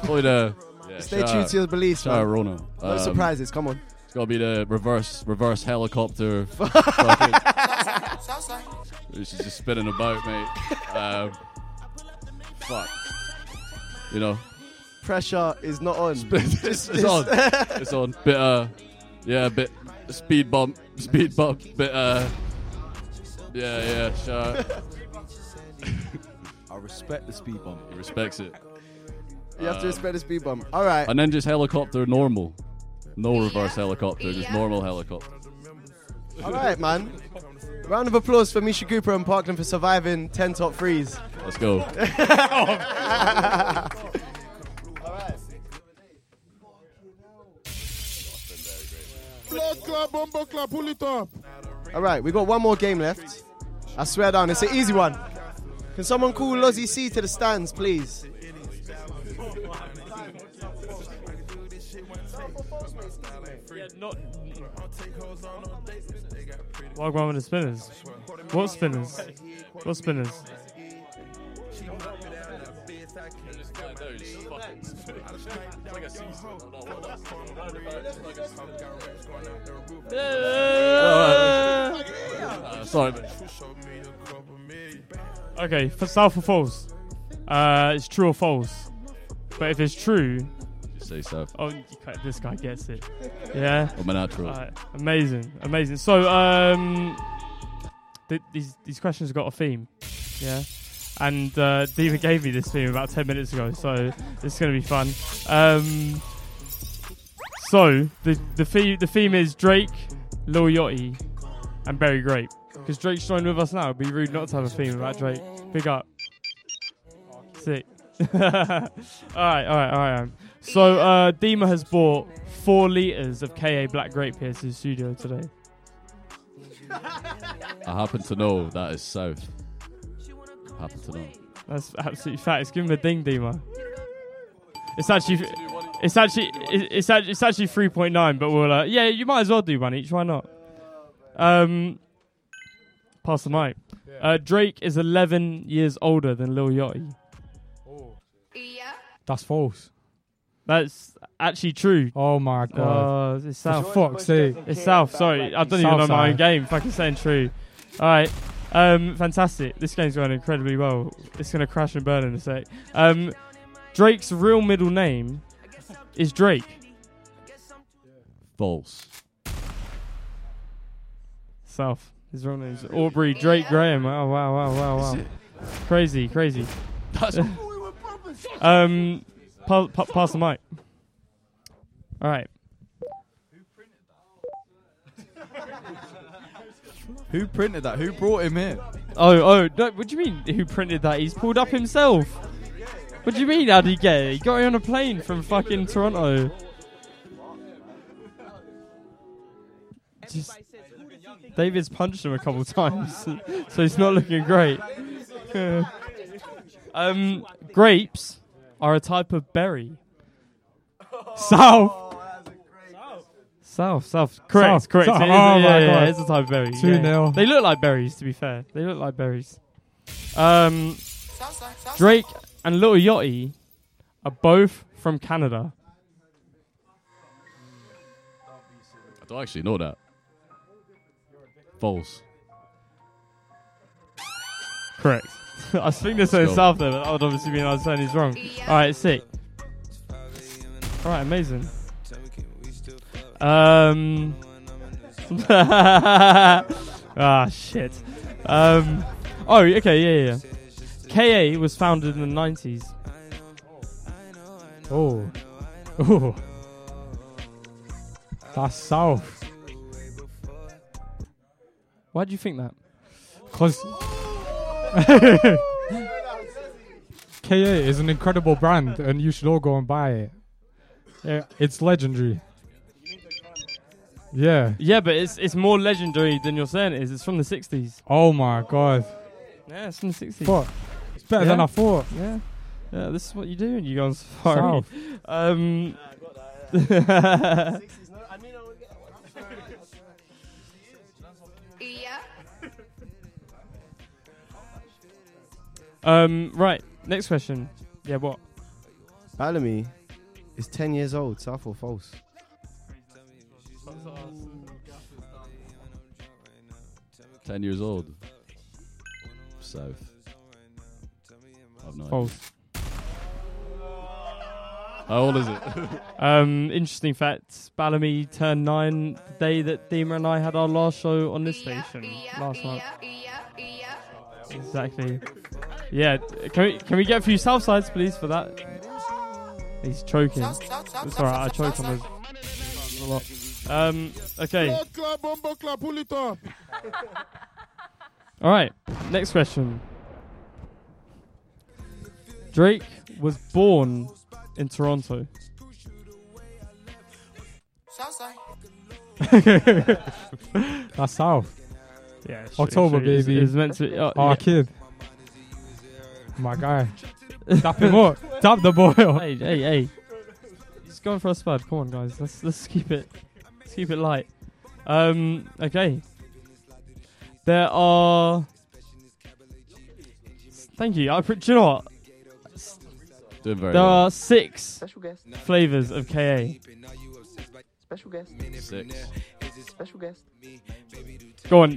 Yeah, stay true to your beliefs, man. Rona. No surprises, come on. It's gotta be the reverse helicopter. She's just spinning about, mate. Fuck. You know. Pressure is not on. It's on. It's on. Bit bit speed bump, bit sure. I respect the speed bump. He respects it. You have to respect the speed bump. All right. And then just helicopter normal. No reverse helicopter, just normal helicopter. All right, man. Round of applause for Misha Cooper and Parkland for surviving 10 top threes. Let's go. All right. Blood club, bombo club, pull it up. All right, we got one more game left. I swear down, it's an easy one. Can someone call Lozzy C to the stands, please? Walk around with the spinners. What spinners? What spinners? Sorry. Okay, for South or false? It's true or false. But if it's true, say so. Oh, this guy gets it. Yeah. I'm a natural. Amazing. So, these questions have got a theme. Yeah. And Deema gave me this theme about 10 minutes ago, so it's going to be fun. So the theme is Drake, Lil Yachty, and Berry Grape. Because Drake's joined with us now, it'd be rude not to have a theme about Drake. Big up. Sick. All right. So Deema has bought 4 litres of KA Black Grape here to the studio today. I happen to know that is South. Happen to know. That's absolutely facts. Give him a ding, Deema. It's actually 3.9, but we're like, yeah, you might as well do one each. Why not? Pass the mic. Drake is 11 years older than Lil Yachty. Yeah. That's false. That's actually true. Oh my god. It's South. Fox, see. It's South, sorry. I don't even know my own game. Fucking saying true. All right. Fantastic. This game's going incredibly well. It's going to crash and burn in a sec. Drake's real middle name is Drake. False. South. His real name is Aubrey Drake Graham. Oh, wow. Crazy. That's pass the mic. All right. Who printed that? Who brought him in? Oh, no, what do you mean? Who printed that? He's pulled up himself. What do you mean? How'd he get it? He got it on a plane from fucking Toronto. Just, David's punched him a couple times, so he's not looking great. Grapes are a type of berry. South. South. Correct, correct. Oh, yeah, it's a type of berry. 2-0. Yeah. They look like berries, to be fair. They look like berries. Drake and Lil Yachty are both from Canada. I don't actually know that. False. Correct. I think this is South there, but that would obviously be an understand he's wrong. Alright, sick. Alright, amazing. Ah, shit. Oh, okay, yeah, yeah. KA was founded in the 90s. Oh. Oh. That's South. Why do you think that? Because... KA is an incredible brand, and you should all go and buy it. Yeah. It's legendary. Yeah. Yeah, but it's more legendary than you're saying it is. It's from the 60s. Oh, my God. Yeah, it's from the 60s. But it's better than I thought. Yeah. Yeah, this is what you do when you go on safari. South. Right, next question. Yeah, what? Balamii is 10 years old, South or false? Awesome. 10 years old. South. I've no false. Idea. How old is it? Interesting fact, Balamii turned 9 the day that Deema and I had our last show on this station last night. Exactly. Yeah, can we get a few south sides, please, for that? He's choking. It's alright, I choke on this a lot. Okay. Alright, next question. Drake was born in Toronto. That's South. Yeah, October, baby. It's meant to be. Our kid. My guy. Tap him up. Tap the boy up. Hey. He's going for a spud. Come on, guys. Let's keep it. Let's keep it light. Okay. There are... Thank you. Do you know what? Doing very well. Are 6 flavours of KA. Special guest. Go on.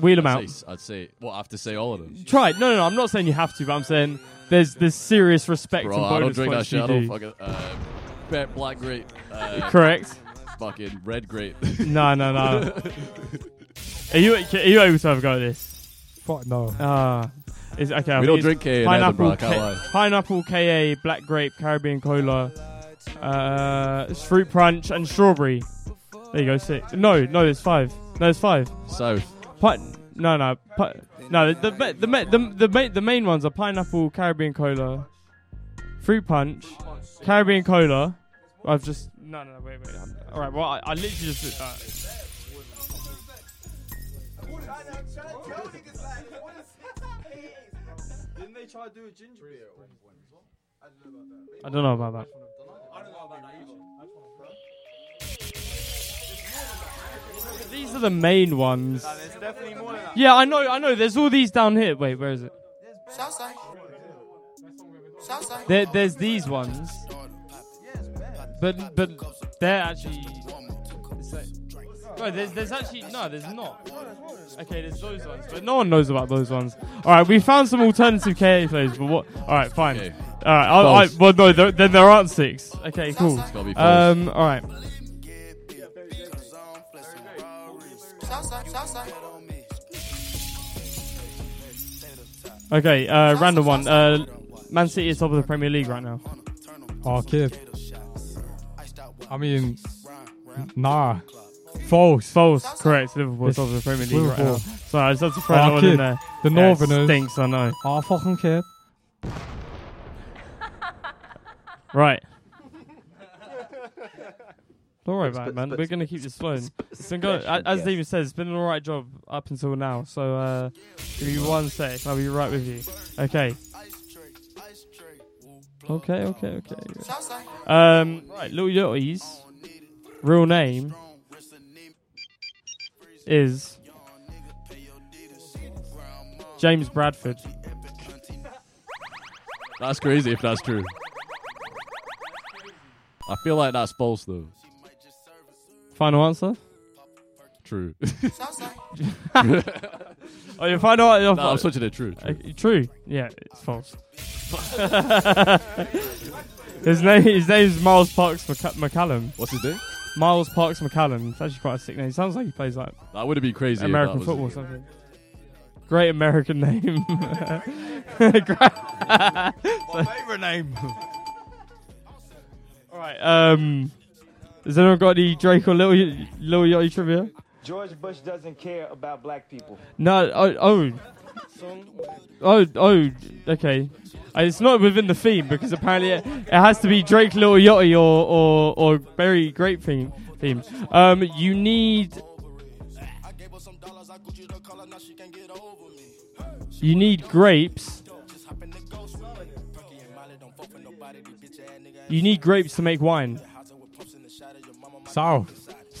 Wheel them out. I'd say. Well, I have to say all of them. Try it. No. I'm not saying you have to, but I'm saying there's serious respect. Bro, and bonus I don't drink that shit. I don't fucking. Black grape. Correct. Fucking red grape. No. Are you able to have a go at this? Fuck no. Okay. We don't drink KA. Pineapple KA, black grape, Caribbean cola. It's fruit punch and strawberry. There you go, 6. No, it's 5. No, it's 5. South. The main ones are pineapple, Caribbean cola, fruit punch, Caribbean cola. I've just wait. All right, well, I literally just. Didn't they try to do a ginger beer at one point as well? I don't know about that. These are the main ones. There's definitely more than that. Yeah, I know. There's all these down here. Wait, where is it? Southside. There's these ones. But they're actually... No, there's actually... No, there's not. Okay, there's those ones. But no one knows about those ones. All right, we found some alternative KA flavors, but what... All right, fine. Okay. All right, then there aren't 6. Okay, cool. It's gotta be false. All right. Okay, random one. Man City is top of the Premier League right now. Oh, kid. I mean, nah. False. Correct. Liverpool is top of the Premier League right now. Sorry, I just had to throw that one in there. The Northerners. Stinks, I know. Oh, fucking kid. Right. Don't worry about it, man. We're going to keep this flowing. As David says, it's been an alright job up until now. So, give me one sec. I'll be right with you. Okay. Okay. Right, Lil Yachty's real name is James Bradford. That's crazy if that's true. I feel like that's false though. Final answer? True. Oh, your final answer? No, I'm switching it. True. True. Yeah, it's false. His name's Miles Parks McCallum. What's his name? Miles Parks McCallum. It's actually quite a sick name. It sounds like he plays like... That would have been crazy. American football or something. Great American name. My favourite name. Alright, has anyone got any Drake or Lil Yachty trivia? George Bush doesn't care about black people. No, okay. It's not within the theme because apparently it has to be Drake, Lil Yachty, or Berry Grape theme. You need... You need grapes. You need grapes to make wine. Sao.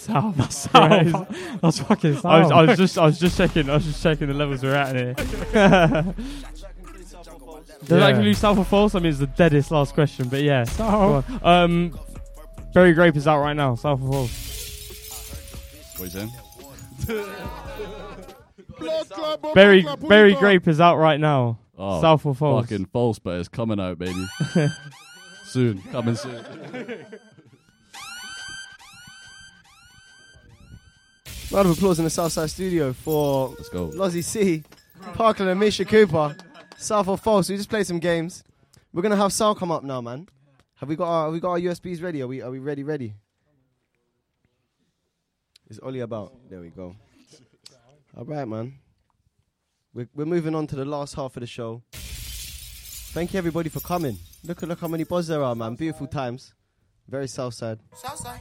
That's Sao. Yeah, that's fucking Sao. I was just checking the levels we're at here. Does that include South or false? I mean, it's the deadest last question, but yeah. Sao. Berry Grape is out right now. South or false? What are you saying? Berry Grape is out right now. Oh, South or false? Fucking false, but it's coming out, baby. Soon. Coming soon. Round of applause in the Southside studio for Lozzy C, Parkland and Misha Cooper. South or false? We just played some games. We're gonna have Sal come up now, man. Have we got our USBs ready? Are we ready? Is Ollie about? There we go. All right, man. We're moving on to the last half of the show. Thank you everybody for coming. Look how many buzz there are, man. Beautiful times. Very Southside. Southside.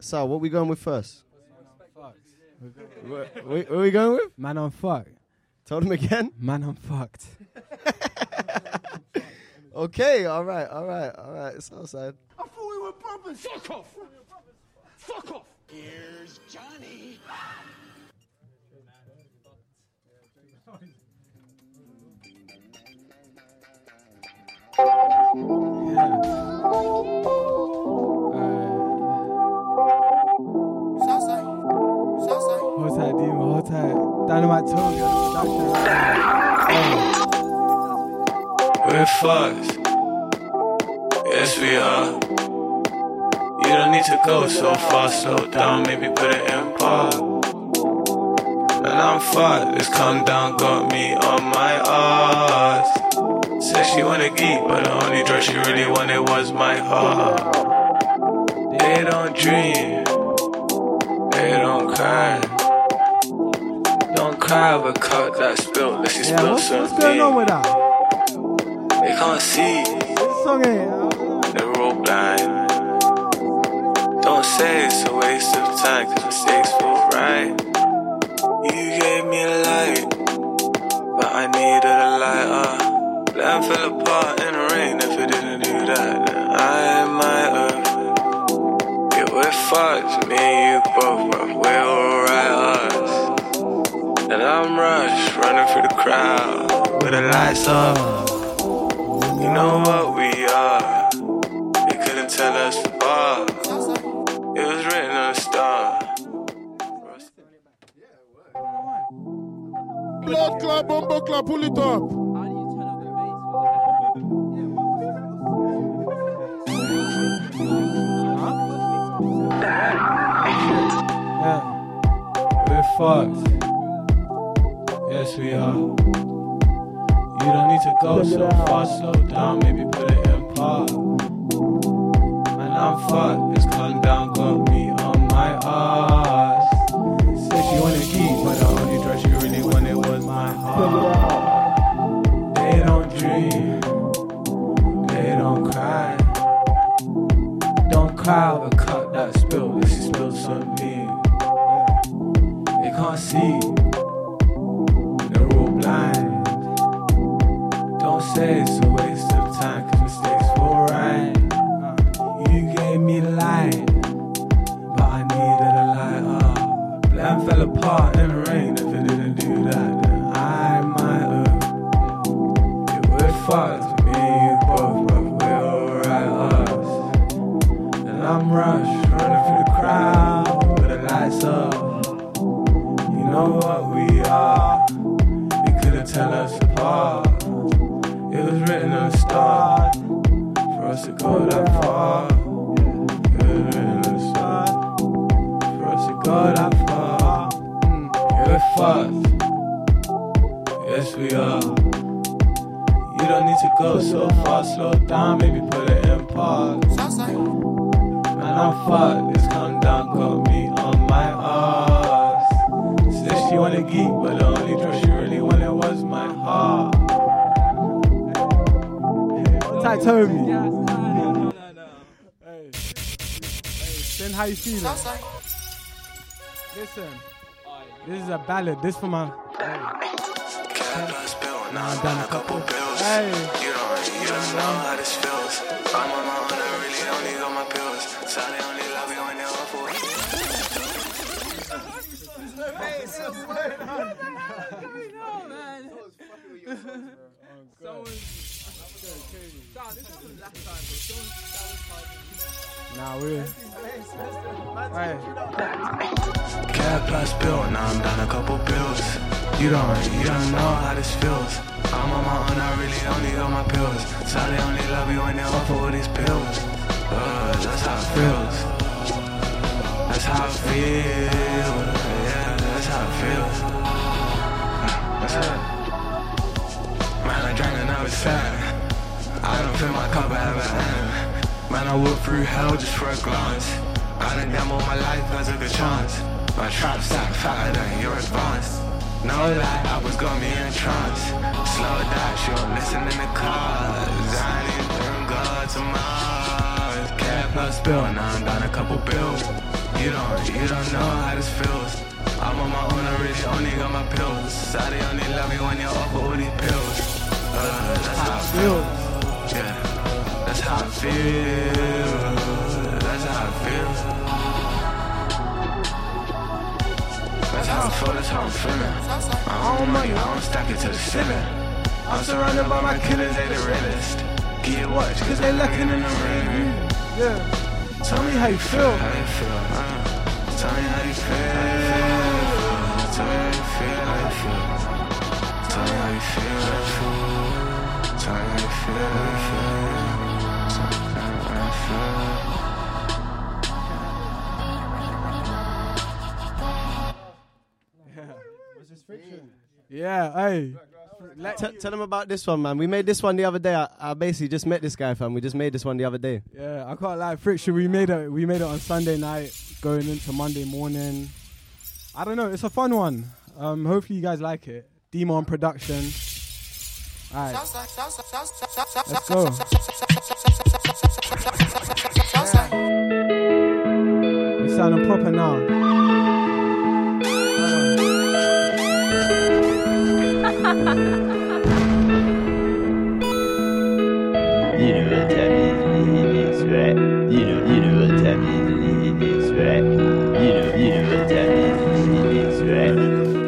Sal, what are we going with first? What are we going with? Man, I'm fucked. Told him again? Man, I'm fucked. Okay, all right. Southside. I thought we were brothers. Fuck off. Here's Johnny. Hold tight, Deema, hold tight. Dynamite Tone, girl. We're fucked. Yes, we are. You don't need to go so far, slow down, maybe put it in pause. And I'm fucked, this come down got me on my ass. Said she wanna geek, but the only drug she really wanted was my heart. They don't dream, they don't cry. Don't cry over cup that's spilled, unless you spill something. What's going on with that? They can't see. They're all blind. Don't say it's a waste of time, cause mistakes feel right. You gave me a light, but I needed a lighter. Land fell apart in the rain, if it didn't do that, then I might have. We're fucked, me and you both, but we're alright, us. And I'm rushed, running through the crowd with the lights up. You know what we are, they couldn't tell us the bar. It was written on a star. Blood club, bumper club, pull it up. Yeah. We're fucked. Yes, we are. You don't need to go so far, slow down, maybe put it in park. Man, I'm fucked. This come down got me on my ass. Said she wanted geek, but the only dress she really wanted was my heart. They don't dream, they don't cry. Don't cry over cup that spilled, if she spilled something. They can't see, they're all blind. Don't say it's a waste of time, cause mistakes were right. You gave me light, I'm rushed, running through the crowd with the lights up. You know what we are, you couldn't tell us apart. It was written on the start, for us to go that far. It was written on the start, for us to go that far. You're fucked, yes we are. You don't need to go so far, slow down, maybe put it in parts. Man, I'm fucked, this come down got me on my ass. Said she wanna geek, but the only drug she really wanted was my heart. Tight homie. Hey, Sen, how you feeling? Listen, this is a ballad, this for my... Hey. Now I'm down a couple bills. Hey. You don't know how this feels. I'm on my own, I really only got my pills. So they only love me when they're awful. Hey, what the hell is going on, man? Nah, we're... Hey. Cat plus bill, now I'm down a couple bills. You don't know how this feels. I'm on my own, I really only got my pills. So they only love you when they offer all these pills. That's how it feels. That's how it feels. Yeah, that's how it feels. That's it. Man, I drank and I was sad. I don't feel my cup, I haven't had. Man, I walked through hell just for a glance. I done gambled my life, I took a chance. My trap stack fatter than your advance. No lie, I was got me in trance. Slow down, sure, listen in the cars. I need them gods of Mars. Cat plus bill, now I'm down a couple bills. You don't know how this feels. I'm on my own, I really only got my pills. So they only love you when you're off all these pills. That's how I feel. Yeah, that's how I feel. That's how I feel. That's how I feel, that's how I'm feeling. I own money, I don't stack it to the ceiling. I'm surrounded by my killers, they the realest. Get watch, cause they lacking in the ring. Yeah. Tell me how you feel. How you feel. Tell me how you feel. Tell me how you feel. How you feel. Tell me how you feel. Tell me how you feel. Tell me how you feel. Yeah, hey. Tell them about this one, man. We made this one the other day. I basically just met this guy, fam. We just made this one the other day. Yeah, I can't lie. Friction, we made it on Sunday night, going into Monday morning. I don't know. It's a fun one. Hopefully you guys like it. Deema on production. All right. Let's go. We're sounding proper now. You know what time is in the mix, right? You know what time is in the mix, right? You know what time is in the mix, right?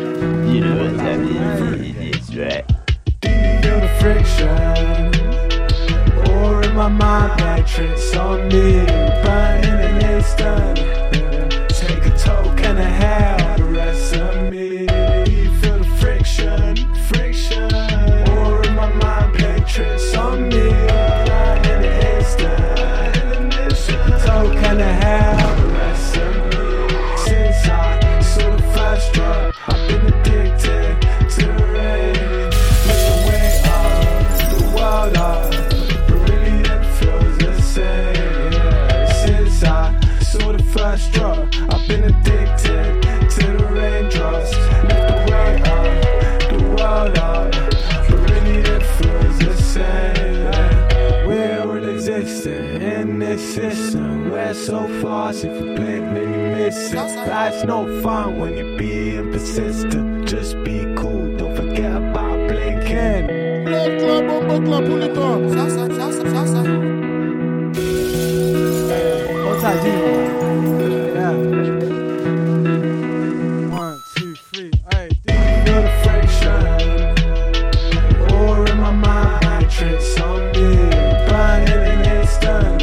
You know what time is in the mix, right? Feel the friction, or in my mind like tricks on me, but in an instant, take a toke and a half, the rest of me. Friction, or in my mind play tricks on me. In the instant, so can I have the rest of me? Since I saw the first drop, I've been addicted to the rain. It's the way of the world, but really it feels the same. Since I saw the first drop, I've been addicted to the raindrops. Left the way of out, but really it feels the same. We're all existing in this system. We're so fast, if you blink then you miss it. Life's no fun when you're being persistent. Just be cool, don't forget about blinking. Black club, bomba club, pull it up. Salsa. What's that, dude? Yeah. It's on me, but in an instant,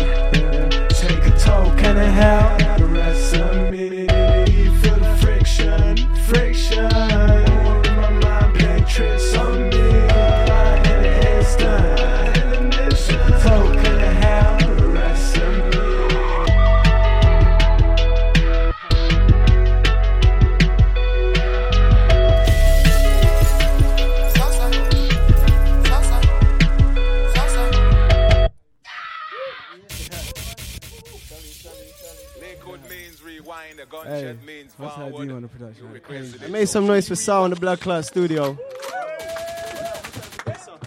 take a toke and to help the recipe for the friction, friction. Don't let my mind play tricks on me. Apply in an instant. Flow to help the Hey, what's that do on the production? I made some noise for Sao in the Blood Club studio.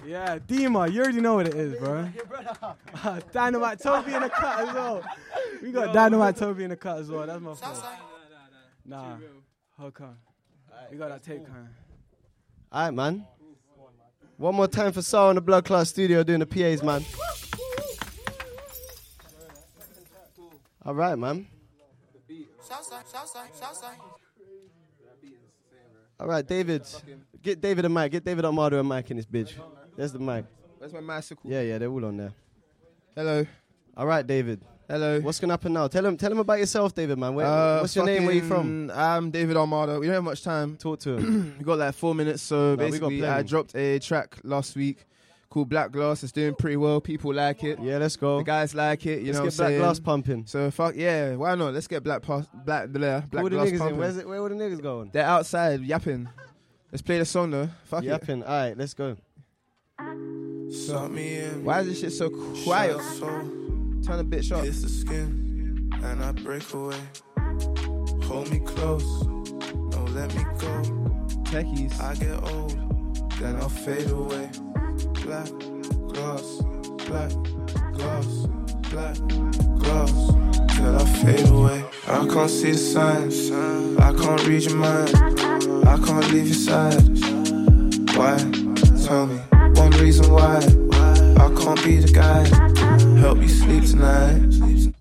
Yeah, Deema, you already know what it is, bro. Dynamite Toby in the cut as well. We got Dynamite Toby in the cut as well. That's my fault. Nah, how come? We got that tape kind. All right, man. One more time for Sao in the Blood Club studio doing the PAs, man. All right, man. All right, David. Get David a mic. Get David Armado a mic in this bitch. There's the mic. Where's my bicycle? Yeah, they're all on there. Hello. All right, David. Hello. What's going to happen now? Tell him about yourself, David, man. What's your name? Where you from? I'm David Armado. We don't have much time. Talk to him. We got like 4 minutes, so basically I dropped a track last week called Black Glass. It's doing pretty well. People like it. Yeah, let's go. The guys like it. You know what I'm saying? Let's get Black Glass pumping. So fuck yeah, why not? Let's get Black Glass pumping. Where were the niggas going? They're outside yapping. Let's play the song though. Fuck yapping. It. Yapping. All right, let's go. Why is this shit so quiet? Turn the bitch up. Kiss the skin and I break away. Hold me close. Don't let me go. Techies. I get old, then I'll fade away. Black glass, black glass, black glass. Till I fade away. I can't see the signs. I can't read your mind. I can't leave your side. Why? Tell me one reason why I can't be the guy. Help you sleep tonight.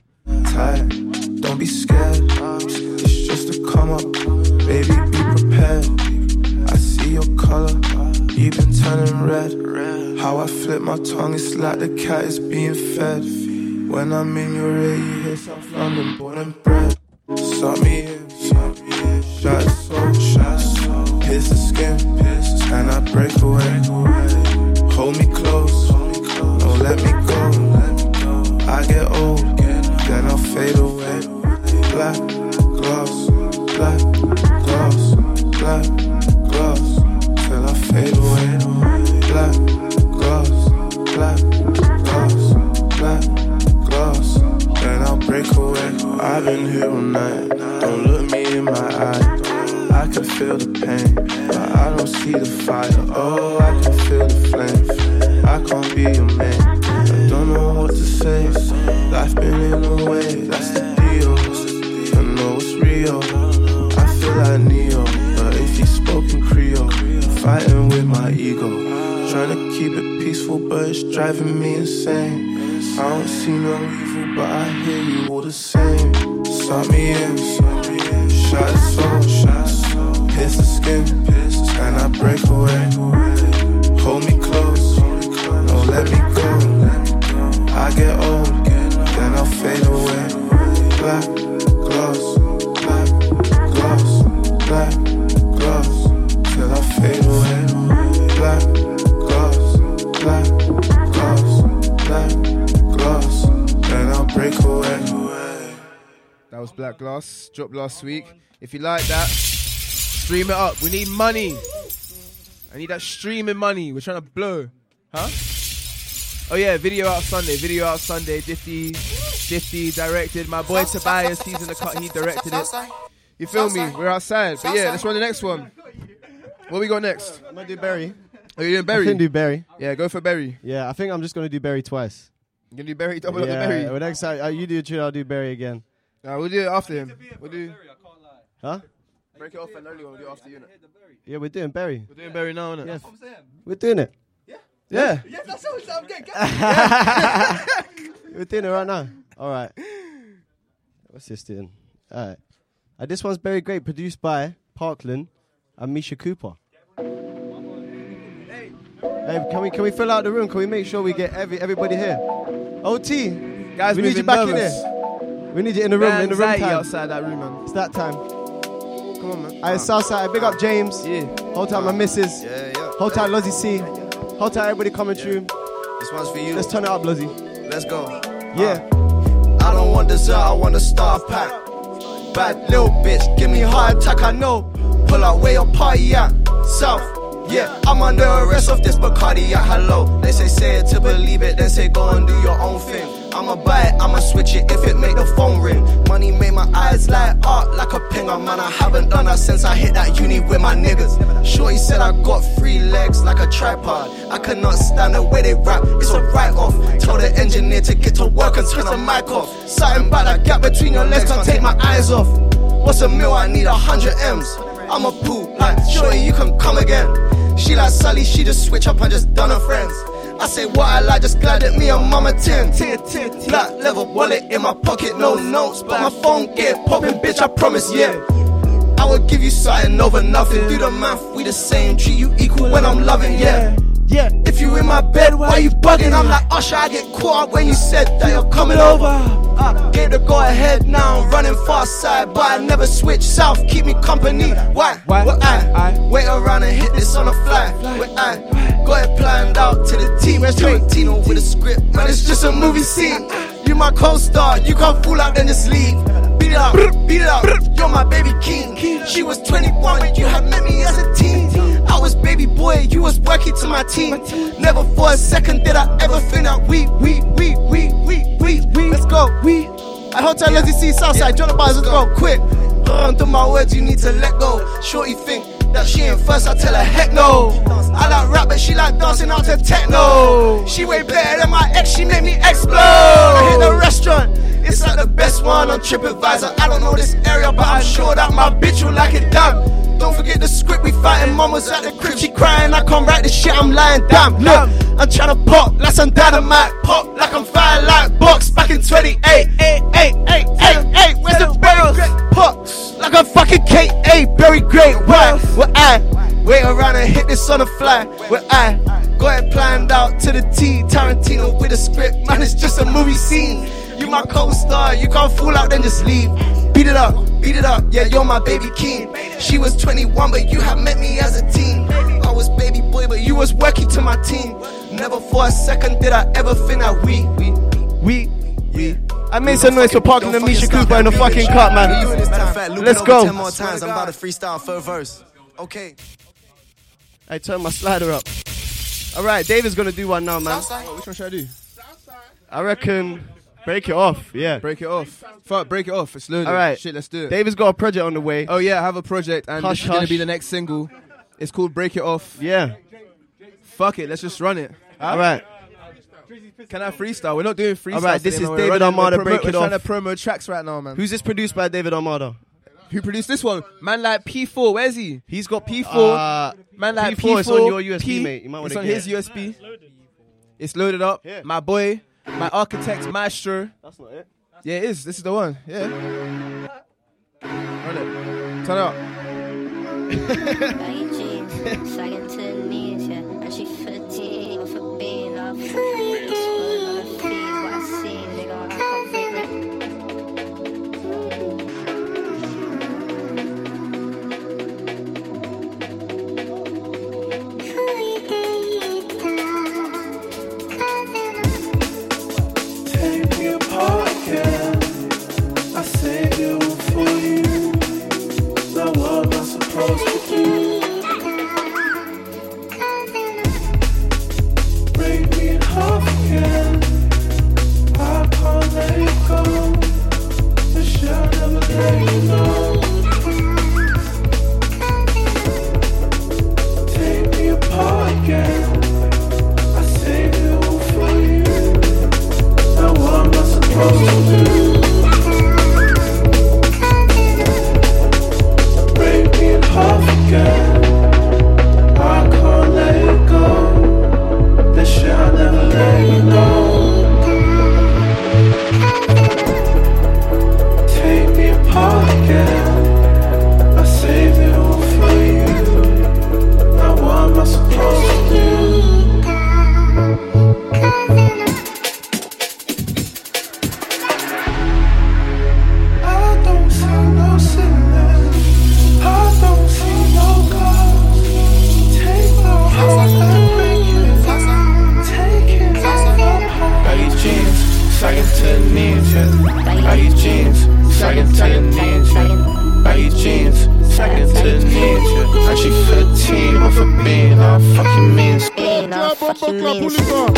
Tight. Don't be scared. It's just a come up. Baby, be prepared. I see your color. You've been turning red. How I flip my tongue, it's like the cat is being fed. When I'm in your ear, you hear South London, born and bred. Suck me in, shot soul, pierce the skin, and I break away. Hold me close, don't let me go. I get old, then I'll fade away. Black gloves, black gloves, black gloves. Till I fade away. Black gloves, black gloves, black gloves. Then I'll break away. I've been here all night. Don't look me in my eye. I can feel the pain, but I don't see the fire. Oh, I can feel the flame. I can't be your man. I don't know what to say. Life's been in a way. That's the deal. I know it's real. I feel like Neo, but if you spoke in Creole. Fighting with my ego, trying to keep it peaceful, but it's driving me insane. I don't see no evil, but I hear you all the same. Suck me in, shot soul, pierce the skin, and I break away. Hold me close, don't let me go. I get old, then I'll fade away. Black gloves, black gloves, black gloves. Till I fade away. Black gloves, black gloves, black gloves. Then I'll break away. That was Black Glass, dropped last week. If you like that, stream it up. We need money. I need that streaming money. We're trying to blow. Huh? Oh yeah, video out Sunday. Difty directed. My boy Tobias, he's in the cut. He directed it. You feel me? We're outside. But yeah, let's run the next one. What we got next? I'm going to do Berry. Are you doing Berry? I can do Berry. Yeah, go for Berry. Yeah, I think I'm just going to do Berry twice. You can do Berry, double up the Berry. Well, next time you do it, I'll do Berry again. Nah, we'll do it after him. We'll do. Berry, I can't lie. Huh? Break it off and only one we'll do after you. Yeah, we're doing Berry. We're doing Berry now, innit? Yes. That's what I'm saying. We're doing it. Yeah? Yeah. Yes, that's what I'm getting. Yeah. We're doing it right now. All right. What's this doing? All right. This one's Berry Grape, produced by Parkland and Misha Cooper. Hey, can we fill out the room? Can we make sure we get everybody here? OT, guys, we need you back in here. We need you in the room, in the room time. Outside that room, man. It's that time. Come on, man. All right, Southside. Big up James. Yeah. Hold tight, my missus. Yeah, yeah. Hold tight, Lozzy C. Hold tight, everybody coming through. This one's for you. Let's turn it up, Lozzy. Let's go. Yeah. I don't want dessert, I want a star pack. Bad little bitch, give me heart attack, I know. Pull out where your party at, South. Yeah, I'm under arrest of this Bacardi, yeah, hello. They say it to believe it, then say go and do your own thing. I'ma buy it, I'ma switch it if it make the phone ring. Money made my eyes light up like a pinger, man. I haven't done that since I hit that uni with my niggas. Shorty said I got three legs like a tripod. I cannot stand the way they rap, it's a write-off. Tell the engineer to get to work and turn the mic off. Something about that gap between your legs, can't take my eyes off. What's a meal? I need 100 M's. I'm a poo, like, shorty, you can come again. She like Sully, she just switch up and just done her friends. I say what I like, just glad that me and mama 10. Black leather wallet in my pocket, no notes, but my phone get poppin', bitch, I promise, yeah. I would give you something over nothing. Do the math, we the same, treat you equal when I'm loving, yeah. Yeah, if you in my bed, why you bugging? I'm like, Usher, I get caught up when you said that you're coming over. Gave the go ahead, now I'm running far side, but I never switch south, keep me company. Why? Well, I wait around and hit this on the fly. Well, I got it planned out to the team. It's Tarantino with a script, man, it's just a movie scene. You my co-star, you can't fool out, then just leave. Beat it up, beat it up, you're my baby king. She was 21 when you had met me as a teen. I was baby boy, you was working to my team. Never for a second did I ever think that we. Let's go, we. I hope I let you see Southside, John the bars, let's go, quick. Under my words, you need to let go. Shorty think that she ain't first, I tell her heck no. I like rap, but she like dancing out to techno. She way better than my ex, she made me explode. I hit the restaurant, it's like the best one on TripAdvisor. I don't know this area, but I'm sure that my bitch will like it done. Don't forget the script, we fighting, mama's at the crib, she crying, I can't write this shit, I'm lying, damn, look, I'm tryna pop like some dynamite, pop like I'm fired like box, back in 28, hey, where's the barrels, pop, like I'm fucking KA, Berry Grape, why, well I, wait around and hit this on the fly, well I, got it planned out to the T, Tarantino with a script, man, it's just a movie scene, you my co-star, you can't fool out, then just leave. Beat it up, yeah, you're my baby king. She was 21, but you had met me as a teen. I was baby boy, but you was working to my team. Never for a second did I ever think that we. I made some noise for Parkland and Misha Cooper in the fucking cut, man. Let's go. 10 more times, I'm about to freestyle third verse. Okay. I turn my slider up. All right, David's going to do one now, man. Which one should I do? I reckon... Break it off, yeah. Break it off. Fuck, break it off. It's loaded. All right. Shit, let's do it. David's got a project on the way. Oh, yeah, I have a project, and it's going to be the next single. It's called Break It Off. Yeah. Fuck it, let's just run it. All right. Can I freestyle? We're not doing freestyle. All right, this is David Armado, Break It Off. We're trying to promo tracks right now, man. Who's this produced by David Armado? Who produced this one? Man like P4, where's he? He's got P4. Man like P4. It's on your USB, mate. You might want to get it. It's on his USB. It's loaded up. My boy. My architect's maestro. That's not it. Yeah, it is. This is the one. Yeah. Run it. Turn it up. knees, sagging to the ninja. Baggy jeans, sagging to the ninja. And she 13 off a bean, how fucking means. Drop up a club, pull it up.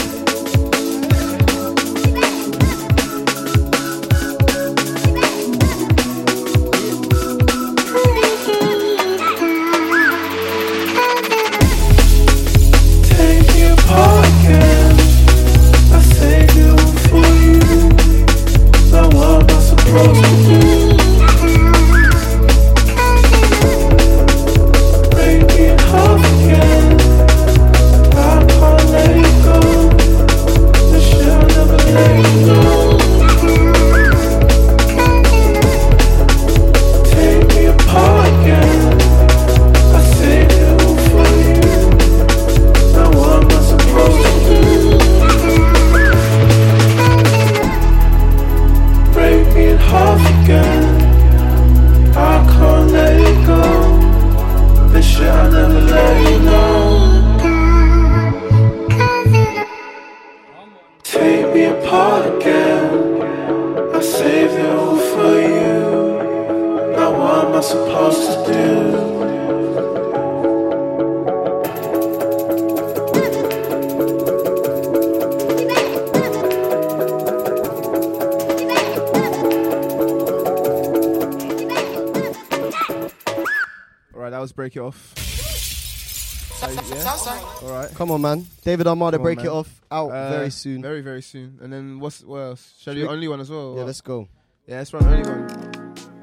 Come on, man. David Armado, Break It Off, out very soon. Very, very soon. And then what else? Shall we do Only One as well? Yeah, let's go. Yeah, let's run Only One.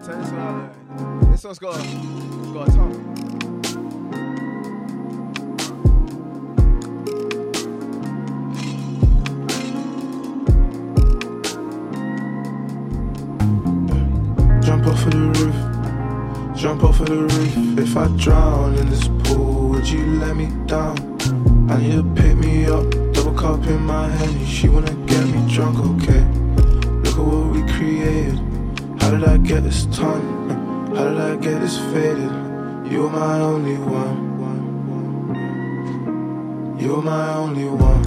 Turn this one out there. This one's got a tongue. Jump off of the roof. Jump off of the roof. If I drown in this pool, would you let me down? I need to pick me up, double cup in my hand. She wanna get me drunk, okay. Look at what we created. How did I get this time? How did I get this faded? You were my only one. You were my only one.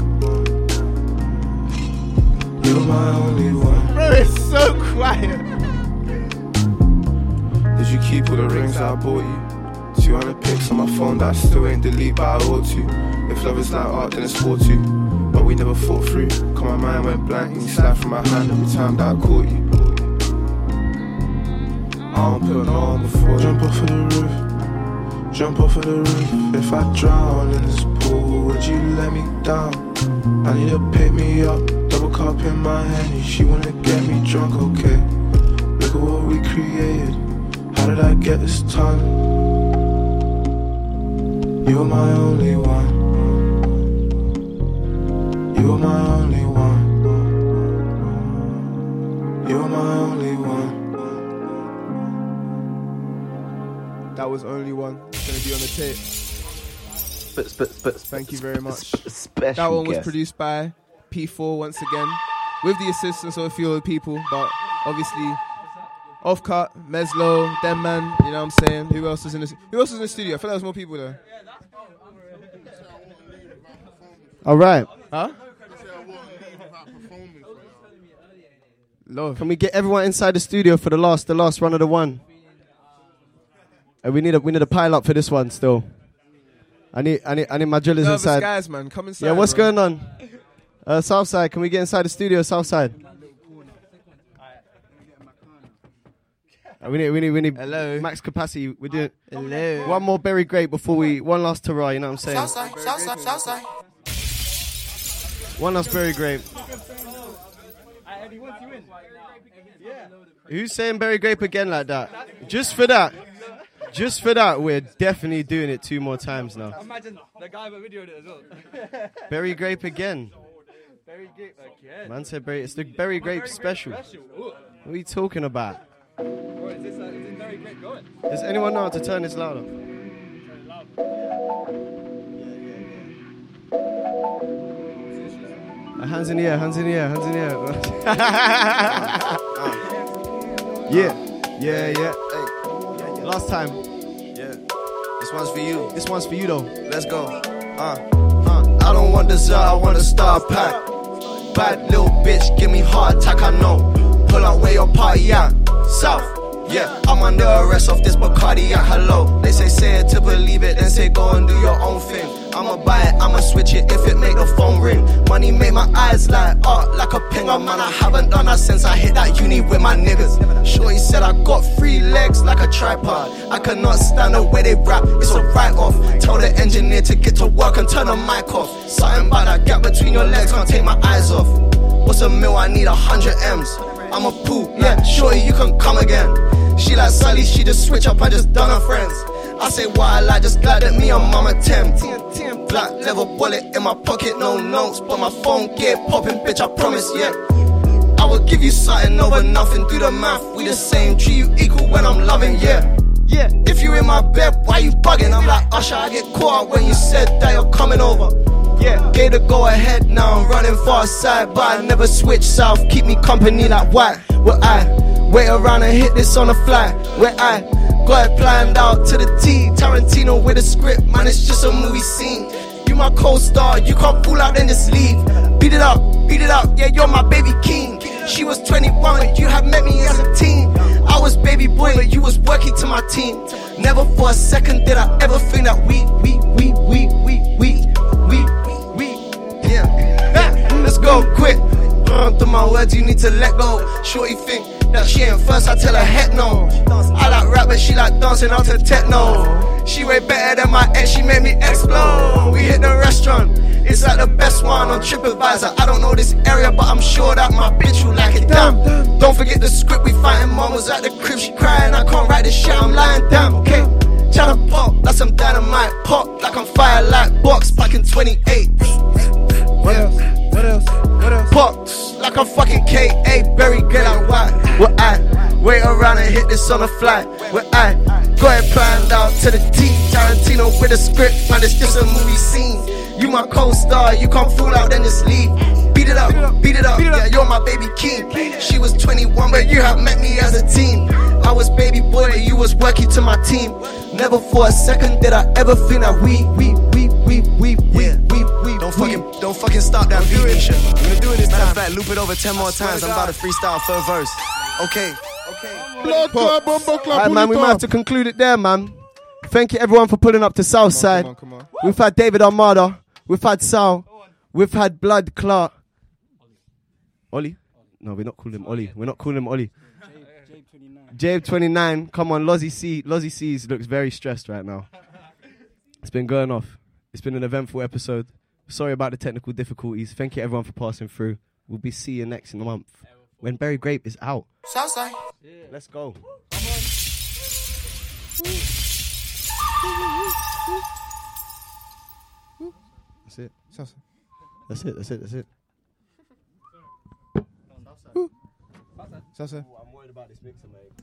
You were my only one. Bro, it's so quiet. Did you keep all the rings I bought you? 200 pics on my phone that I still ain't delete, but I ought to. If love is like art, then it's for two. But we never thought through. Cause my mind went blank and you slide from my hand every time that I caught you. I don't put an arm before. Jump off of the roof. Jump off of the roof. If I drown in this pool, would you let me down? I need to pick me up, double cup in my hand. She wanna get me drunk, okay. Look at what we created. How did I get this time? You were my only one. You're my only one. You're my only one. That was Only One. It's gonna be on the tape. Thank you very much. That one was produced by P4 once again, with the assistance of a few other people, but obviously Offcut, Meslo, Demman. You know what I'm saying? Who else was in the studio? I feel like there was more people there. All right. Huh? Love. Can we get everyone inside the studio for the last run of the one? And we need a pile up for this one still. I need my drillers inside. Guys, man, come inside. Yeah, what's going on? Southside, can we get inside the studio, Southside? We need hello. Max capacity. We're doing hello. One more Berry Grape before one last hurrah. You know what I'm saying? Southside. One last Berry Grape. Who's saying Berry Grape again like that? Just for that, we're definitely doing it two more times now. Imagine the guy that videoed it as well. Berry Grape again. Berry Grape again. Man said Berry. It's the Berry Grape special. What are you talking about? Is this Berry Grape going? Does anyone know how to turn this loud up? Hands in the air. Yeah. Hey. Last time. Yeah. This one's for you though. Let's go. I don't want dessert, I want a star pack. Bad little bitch, give me heart attack, I know. Pull out where your party at. Yeah, I'm under arrest off this Bacardi at hello. They say it to believe it, then say go and do your own thing. I'ma buy it, I'ma switch it if it make the phone ring. Money make my eyes light up like a pinger. Man, I haven't done that since I hit that uni with my niggas. Shorty said I got three legs like a tripod. I cannot stand the way they rap, it's a write-off. Tell the engineer to get to work and turn the mic off. Something about that gap between your legs, can't take my eyes off. What's a mil? I need 100 M's. I'm a poop, yeah, shorty, you can come again. She like Sally, she just switch up, I just done her friends. I say why I lie, just glad that me and mama tempt. Black leather wallet in my pocket, no notes, but my phone get popping, bitch, I promise, yeah. I will give you something over nothing, do the math, we the same, treat you equal when I'm loving, yeah. Yeah, if you in my bed, why you bugging? I'm like Usher, I get caught when you said that you're coming over. Yeah, gave the go ahead, now I'm running far side, but I never switch south, keep me company like white. Well, I wait around and hit this on the fly. Where I got it planned out to the T. Tarantino with a script, man, it's just a movie scene. You my co-star, you can't pull out and just leave. Beat it up, yeah, you're my baby king. She was 21, you had met me as a teen. I was baby boy, but you was working to my team. Never for a second did I ever think that we yeah. Let's go, quick. Through my words, you need to let go. Shorty think that she ain't first, I tell her heck no. I like rap, but she like dancing out to techno. She way better than my ex, she made me explode. We hit the restaurant, it's like the best one on TripAdvisor. I don't know this area, but I'm sure that my bitch will like it, damn. Don't forget the script, we fighting, mom was at the crib, she crying, I can't write this shit, I'm lying, damn, okay. Tryna pop, like some dynamite, pop, like I'm fire, like box, back in 28. What else? What else? What else? Pops, like I'm fucking KA, Berry Grape, like why? Well, I wait around and hit this on the fly. Well, I go ahead, planned out to the T. Tarantino with a script, man, it's just a movie scene. You my co-star, you can't fool out, then just leave. Beat it up, beat it up, beat it up. Yeah, you're my baby king. She was 21, but you have met me as a teen. I was baby boy, you was working to my team. Never for a second did I ever think that Don't fucking stop that beat, Misha. I'm gonna do it this time. Matter of fact, loop it over 10 more times. I'm about to freestyle for a verse. Okay. Alright, man, we might have to conclude it there, man. Thank you, everyone, for pulling up to Southside. Come on. We've had David Armado. We've had Sao. We've had Blood Clark. Ollie? No, we're not calling him Ollie. We're not calling him Ollie. J29. Come on, Lozzy C. Lozzy C looks very stressed right now. It's been going off. It's been an eventful episode. Sorry about the technical difficulties. Thank you, everyone, for passing through. We'll be see you next in a month when Berry Grape is out. Southside. Yeah. Let's go. That's it. Southside. That's it. That's it. That's it. Southside. Southside. I'm worried about this mixer, mate.